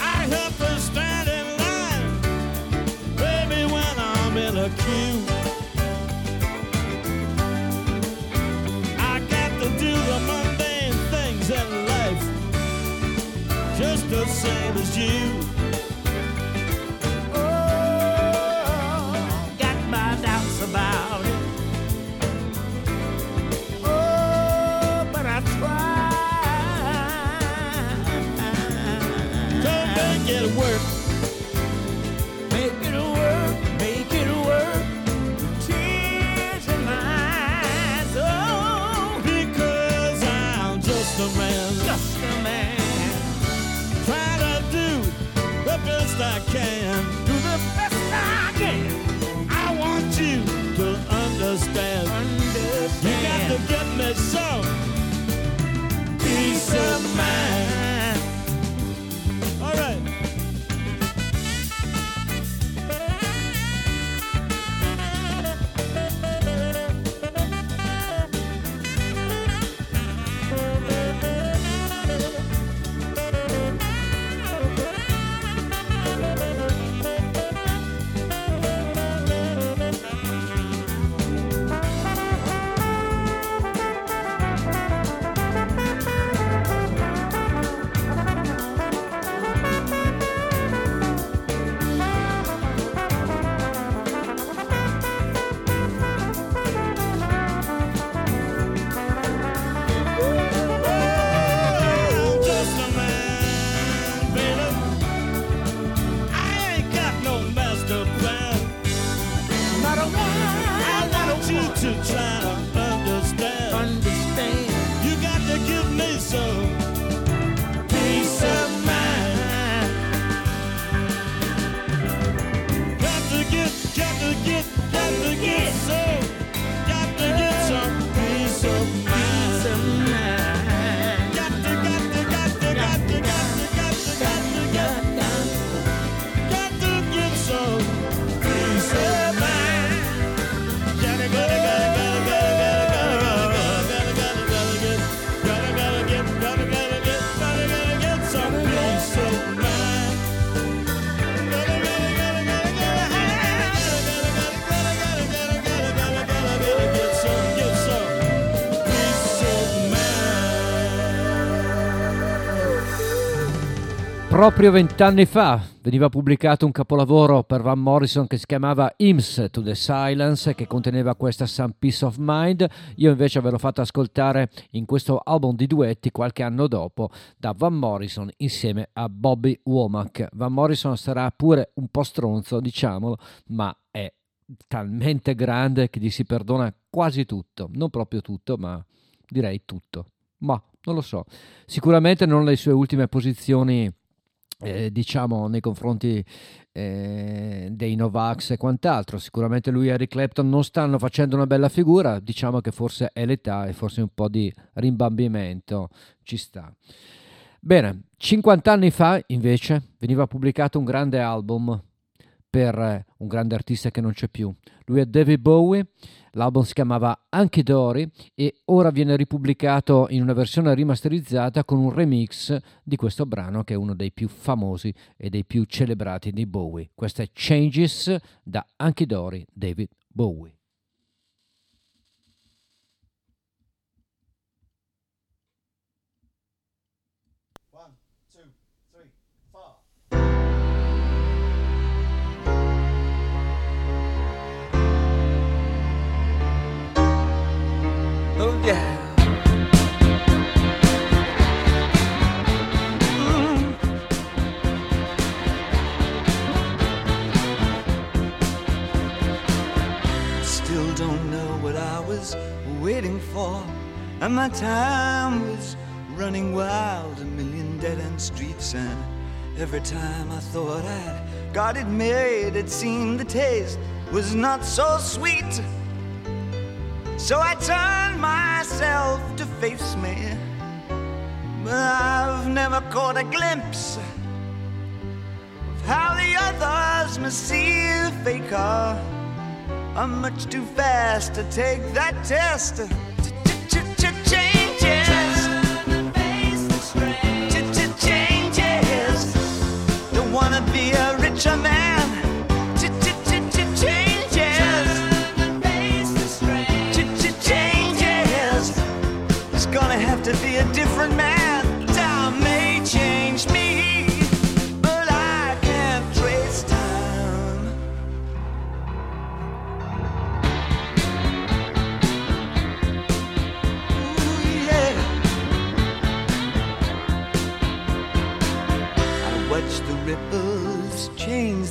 I help her stand in line, baby, when I'm in a queue. I got to do the mundane things in life, just the same as you. Oh, got my doubts about it. Oh, but I try. Don't make it work. Make it work. Tears in my eyes, oh, Because I'm just a man just a man. trying to do the best I can. Do the best I can. I want you to understand. You got to Understand. give me some peace of mind. All right. I'm just a man, baby. I ain't got no master plan. Not a one. I want you to try to understand. Understand. You got to give me some peace of mind. Got to get. Proprio 20 anni fa veniva pubblicato un capolavoro per Van Morrison che si chiamava Hymns to the Silence, che conteneva questa Some Peace of Mind. Io invece ve l'ho fatto ascoltare in questo album di duetti qualche anno dopo da Van Morrison insieme a Bobby Womack. Van Morrison sarà pure un po' stronzo, diciamolo, ma è talmente grande che gli si perdona quasi tutto, non proprio tutto, ma direi tutto. Ma non lo so, sicuramente non le sue ultime posizioni, diciamo nei confronti dei Novax e quant'altro. Sicuramente lui e Eric Clapton non stanno facendo una bella figura, diciamo che forse è l'età e forse un po' di rimbambimento ci sta. Bene, 50 anni fa invece veniva pubblicato un grande album per un grande artista che non c'è più. Lui è David Bowie, l'album si chiamava Hunky Dory e ora viene ripubblicato in una versione rimasterizzata con un remix di questo brano che è uno dei più famosi e dei più celebrati di Bowie. Questa è Changes da Hunky Dory, David Bowie. Oh yeah. Still don't know what I was waiting for, and my time was running wild. A million dead-end streets, and every time I thought I'd got it made, it seemed the taste was not so sweet. So I turned myself to face me, but I've never caught a glimpse of how the others must see the faker. I'm much too fast to take that test. Changes, turn and face the strange. Changes, don't wanna be a richer man. To be a different man. Time may change me, but I can't trace time. Ooh, yeah. I watch the ripples change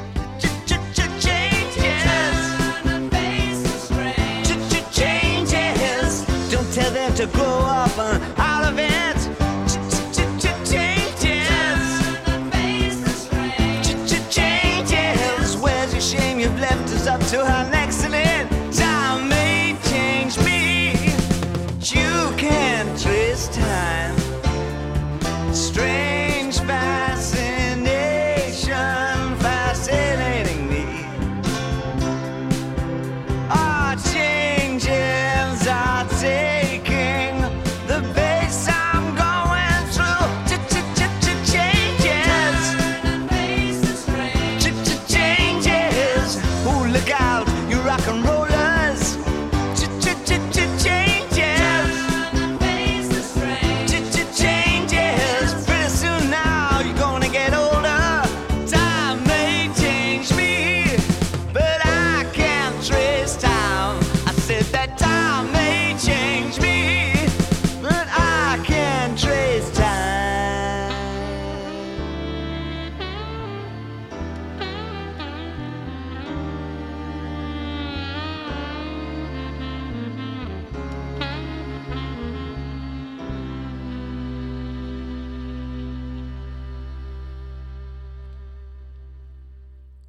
Changes. Tell them to grow up and out of it. Changes, changes. Where's your shame you've left us up to her next to it? Time may change me, but you can't trace time. Strange fascination fascinating me. Ah, changes are taking the best.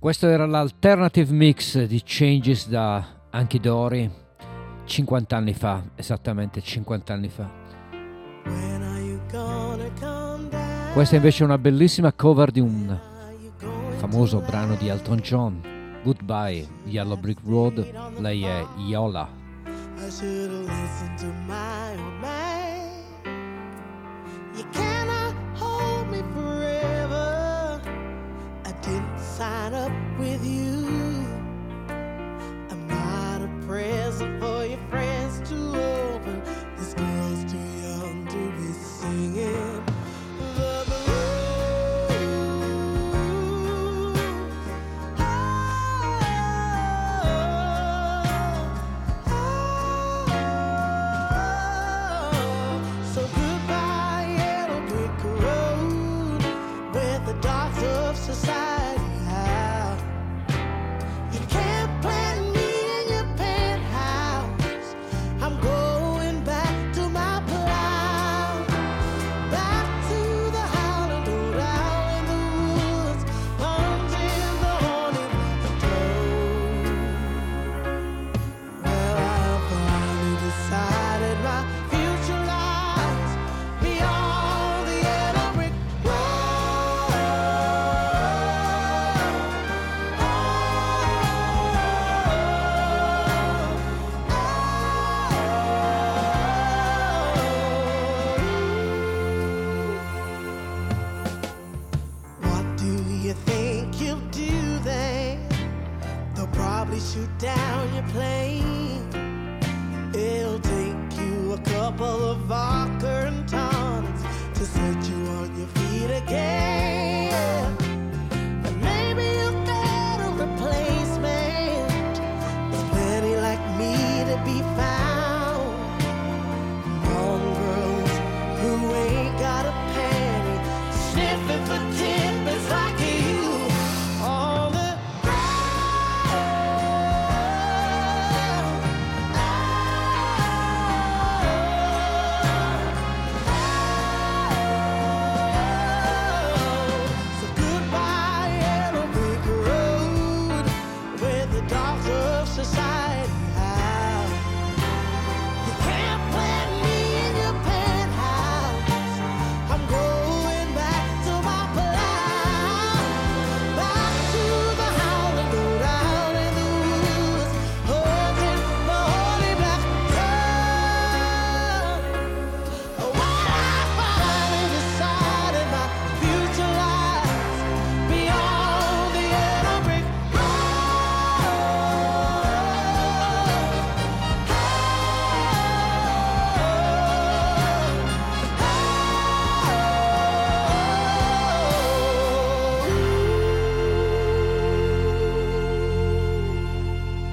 Questo era l'alternative mix di Changes da Hunky Dory 50 anni fa, esattamente 50 anni fa. Questa invece è una bellissima cover di un famoso brano di Elton John, Goodbye Yellow Brick Road, lei è Yola. Sign up with you. I'm not a present for your friends to open. This girl's too young to be singing.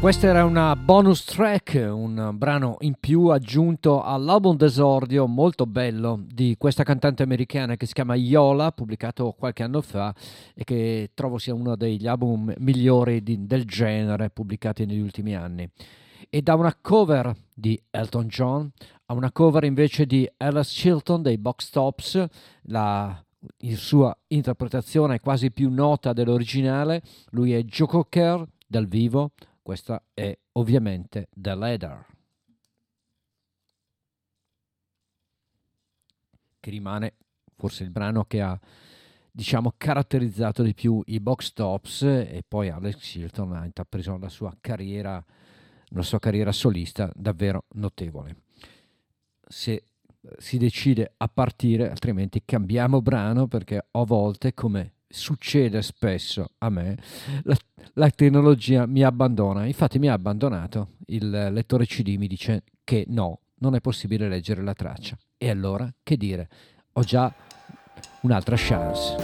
Questa era una bonus track, un brano in più aggiunto all'album d'esordio molto bello di questa cantante americana che si chiama Yola, pubblicato qualche anno fa e che trovo sia uno degli album migliori del genere pubblicati negli ultimi anni. E da una cover di Elton John a una cover invece di Alice Chilton dei Box Tops, la sua interpretazione è quasi più nota dell'originale, lui è Joe Cocker dal vivo. Questa è ovviamente The Ladder, che rimane forse il brano che ha, diciamo, caratterizzato di più i Box Tops, e poi Alex Chilton ha intrapreso la sua carriera solista davvero notevole. Se si decide a partire, altrimenti cambiamo brano, perché a volte, come succede spesso a me, la tecnologia mi abbandona. Infatti mi ha abbandonato il lettore CD, mi dice che no, non è possibile leggere la traccia, e allora che dire, ho già un'altra chance.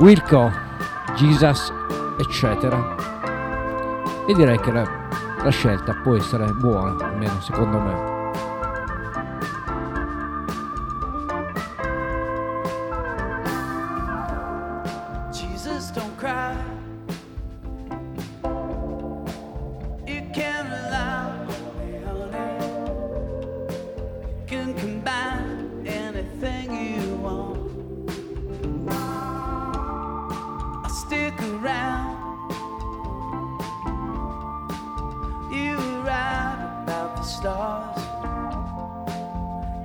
Wilco, Jesus eccetera, e direi che la scelta può essere buona, almeno secondo me. You were right about the stars.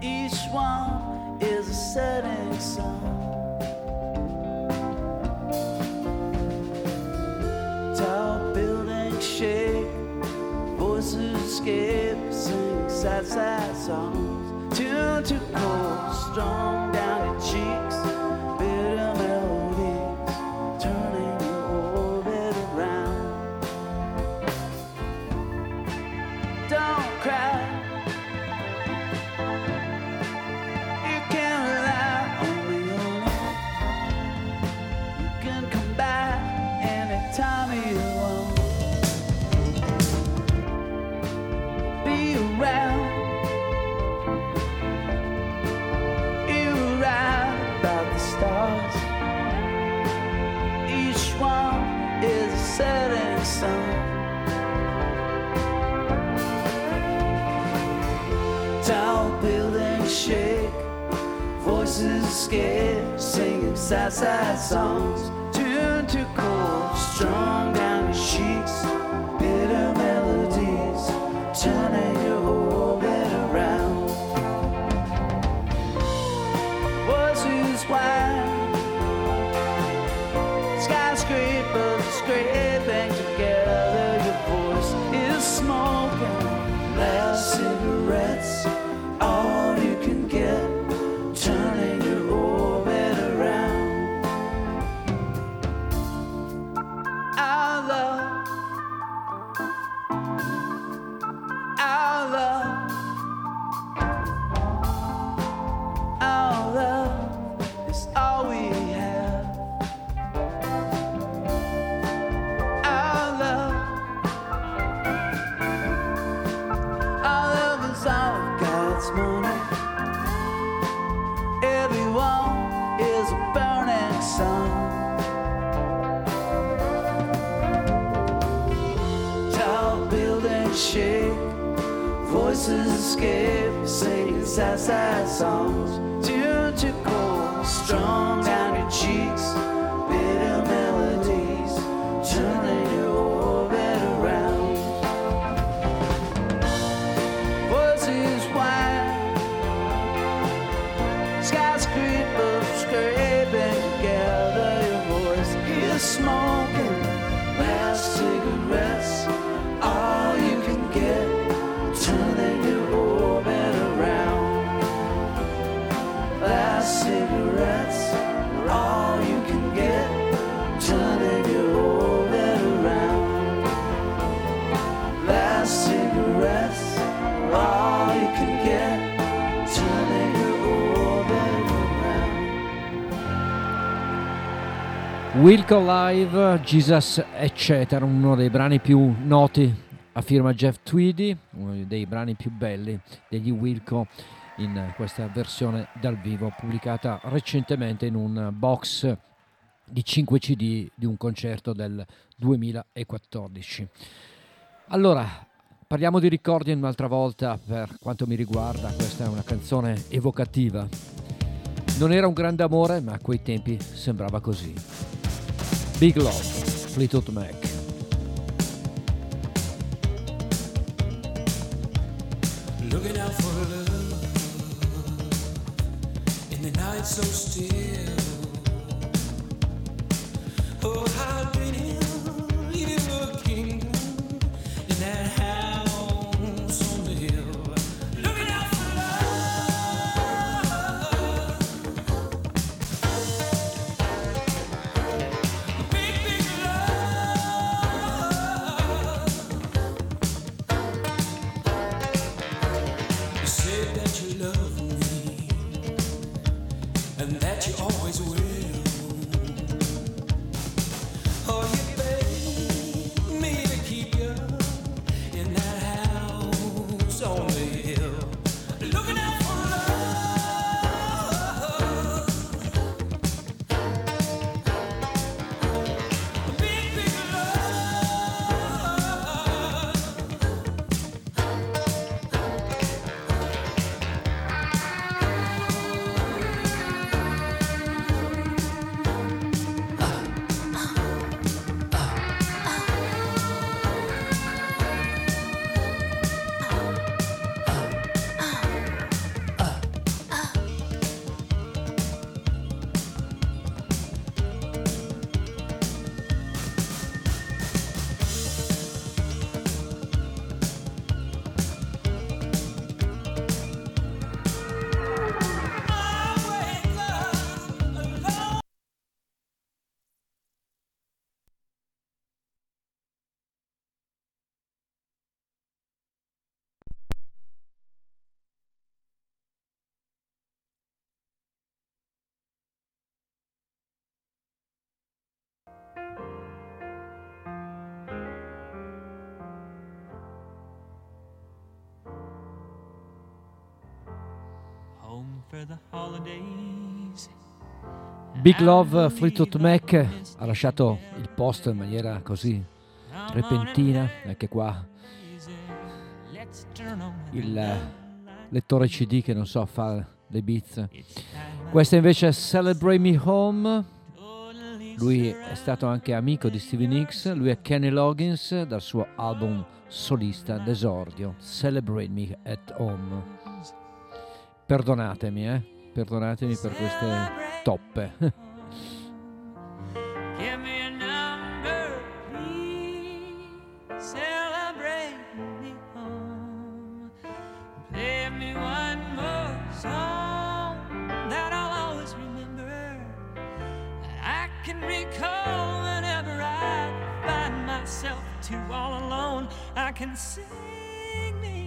Each one is a setting sun. Tall buildings shake, voices escape, sing sad songs. Tune to cold storm down your cheeks. Bitter melodies turning your orbit around. Don't cry. You can rely on your love. You can come back anytime you want. Be around. You ride about the stars. Each one is a setting sun. Tall buildings shake, voices escape, singing sad songs. Tune to cold, strung down your cheeks, bitter melodies, turning your orbit around. Voices wide, skyscrapers scraping together, your voice is smoking, last cigarettes. All you can get, turning your orbit around. Our love is all we have. Our love is all God's money. Everyone is a burning sun. Tall buildings shake, voices escape, singing sad songs. Tune to cold, strung down your cheeks, bitter melodies, turning your orbit around. Voices wide, skyscrapers scraping together, your voice is smoking, last cigarettes, all you can get, turning your orbit around. Last cigarettes, all you can get, turning your orbit around. Last cigarettes, all you can get, turning your orbit around. Wilco Live, Jesus eccetera, uno dei brani più noti a firma Jeff Tweedy, uno dei brani più belli degli Wilco in questa versione dal vivo pubblicata recentemente in un box di 5 CD di un concerto del 2014. Allora, parliamo di ricordi un'altra volta. Per quanto mi riguarda, questa è una canzone evocativa. Non era un grande amore, ma a quei tempi sembrava così. Big Love, Fleetwood Mac. Looking out for love in the night so still. Oh, I've been in the kingdom in that house on the hill. Looking out for love, big, big love. You said that you love me and that you always will. Oh, Big Love Fleetwood Mac ha lasciato il posto in maniera così repentina, anche qua il lettore CD che non so fa le beats. Questa invece è Celebrate Me Home. Lui è stato anche amico di Stevie Nicks, lui è Kenny Loggins, dal suo album solista d'esordio Celebrate Me at Home. Perdonatemi, perdonatemi per queste toppe. Give me a number, please. Celebrate me home. Play me one more song that I'll always remember, that I can recall whenever I find myself too all alone. I can sing me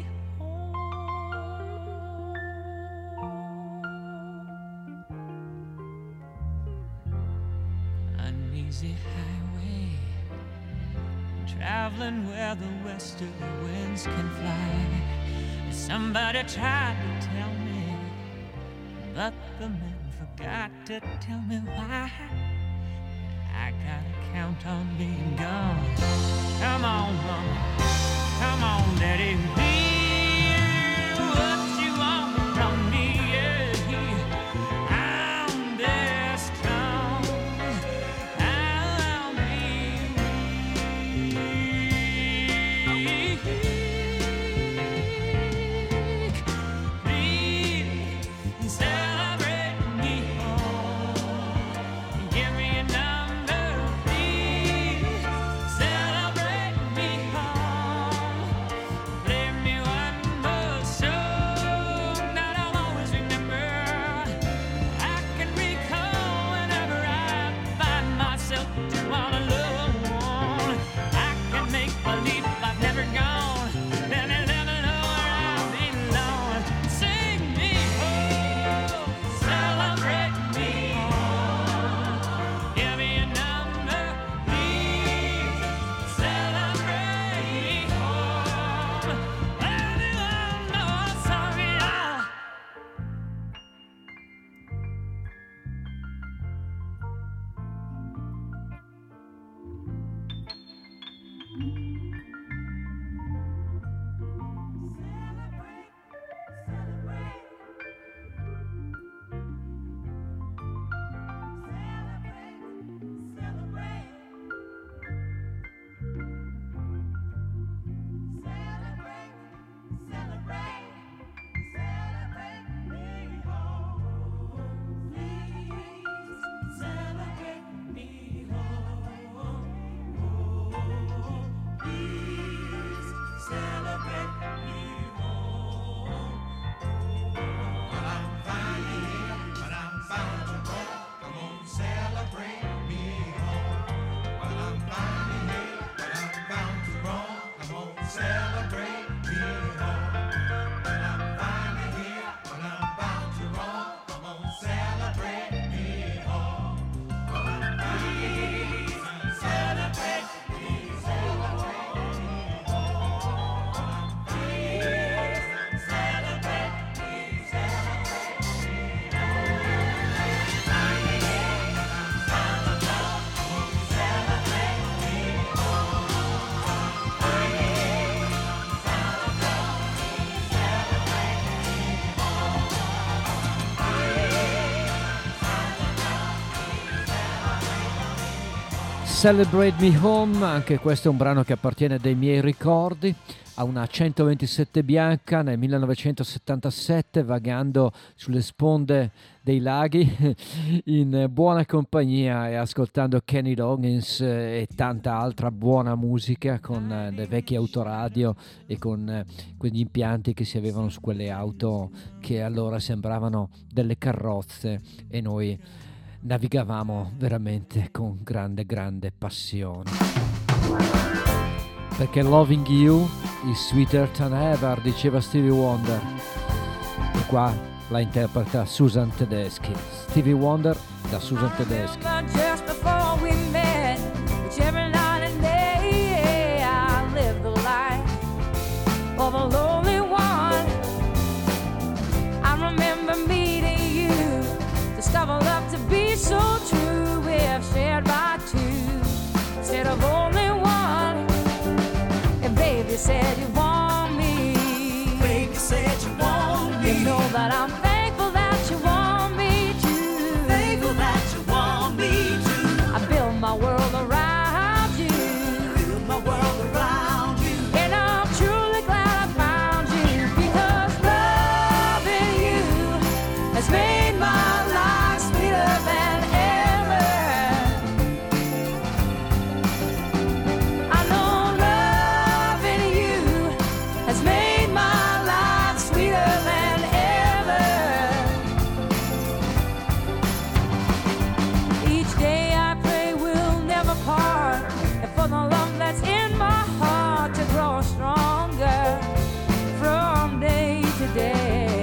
easy highway, traveling where the westerly winds can fly. Somebody tried to tell me, but the man forgot to tell me why. I gotta count on being gone. Come on, mama, come on, daddy, be what you want from me. Celebrate Me Home, anche questo è un brano che appartiene dei miei ricordi, a una 127 bianca nel 1977 vagando sulle sponde dei laghi in buona compagnia e ascoltando Kenny Loggins e tanta altra buona musica con le vecchie autoradio e con quegli impianti che si avevano su quelle auto che allora sembravano delle carrozze e noi navigavamo veramente con grande passione, perché loving you is sweeter than ever, diceva Stevie Wonder, e qua la interpreta Susan Tedeschi. Stevie Wonder da Susan Tedeschi. you said you want me. Baby said you want me. You know that I'm thankful that you want me too. Thankful that you want me too. I build my world around you. I build my world around you. And I'm truly glad I found you, because loving you has made my life sweeter than ever. I know loving you has made my life sweeter than ever. Each day I pray we'll never part, and for the love that's in my heart to grow stronger from day to day.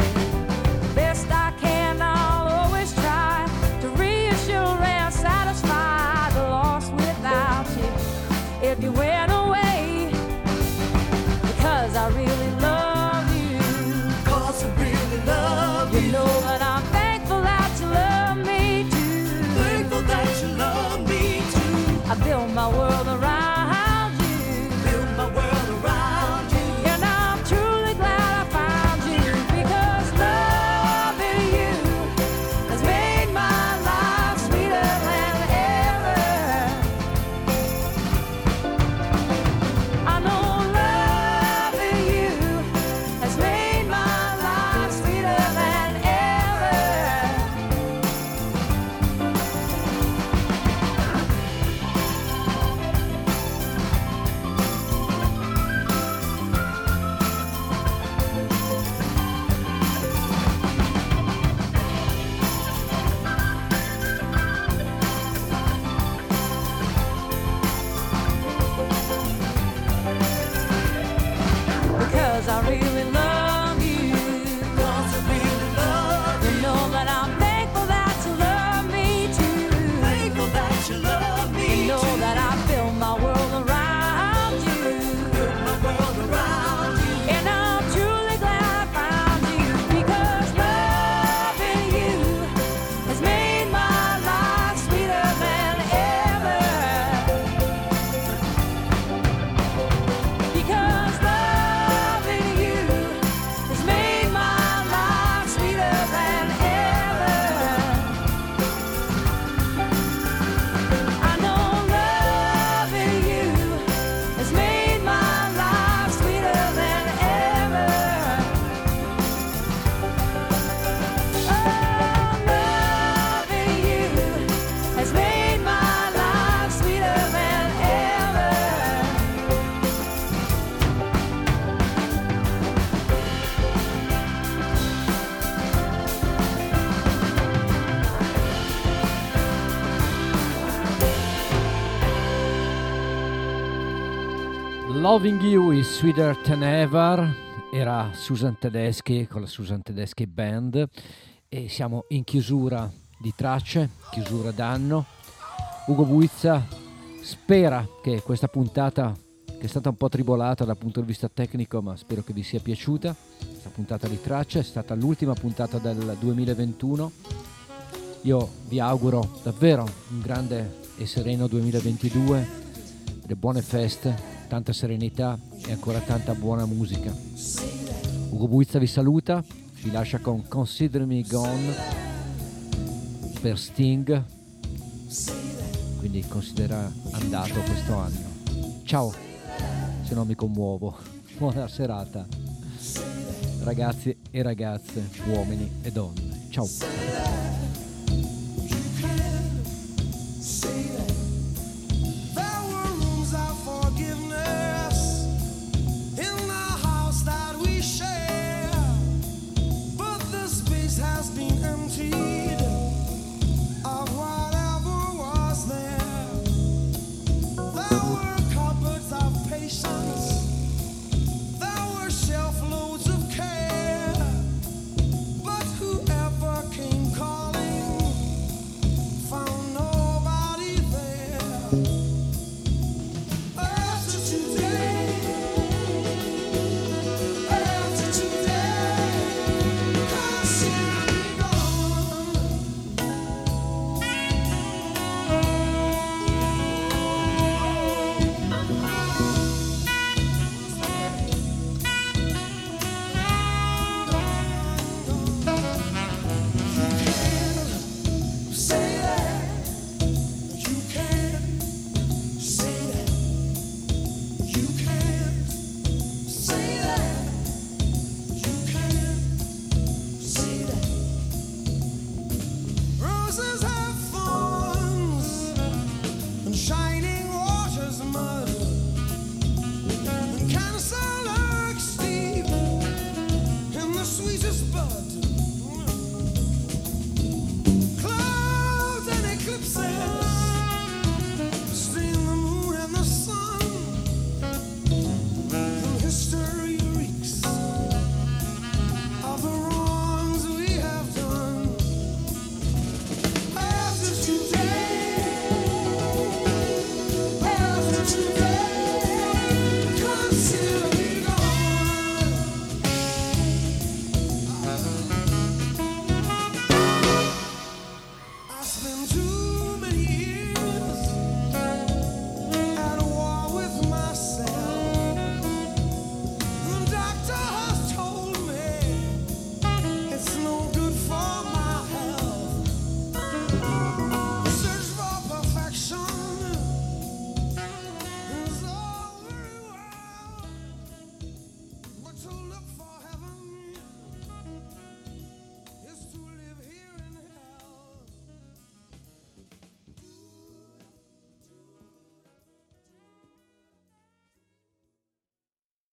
Best I can, I'll always try to reassure and satisfy the lost without you. If you went away, because I really love you. Cause I really love you. You know that I'm thankful that you love me too. Thankful that you love me too. I build my world around you. Build my world around you. And I'm truly glad I found you, because loving you has made my life sweeter than ever. I know loving you has made my life sweeter than ever. Because I really love you. Because I really love you. You know that I'm thankful that you love me too. Thankful that you love me You know too. that I build my world around you. Build my world around you. And I'm truly glad I found you, because loving you has made my life sweeter than ever. Because loving you has made my life sweeter than ever. I know loving you has made my life sweeter than ever. Oh, loving you has made my life sweeter than ever. Loving You is Sweeter Than Ever era Susan Tedeschi con la Susan Tedeschi Band, e siamo in chiusura di tracce, chiusura d'anno. Ugo Buizza spera che questa puntata, che è stata un po' tribolata dal punto di vista tecnico, ma spero che vi sia piaciuta, questa puntata di tracce è stata l'ultima puntata del 2021. Io vi auguro davvero un grande e sereno 2022, delle buone feste, tanta serenità e ancora tanta buona musica. Ugo Buizza vi saluta, vi lascia con Consider Me Gone per Sting, quindi considera andato questo anno. Ciao, se non mi commuovo. Buona serata ragazzi e ragazze, uomini e donne. Ciao.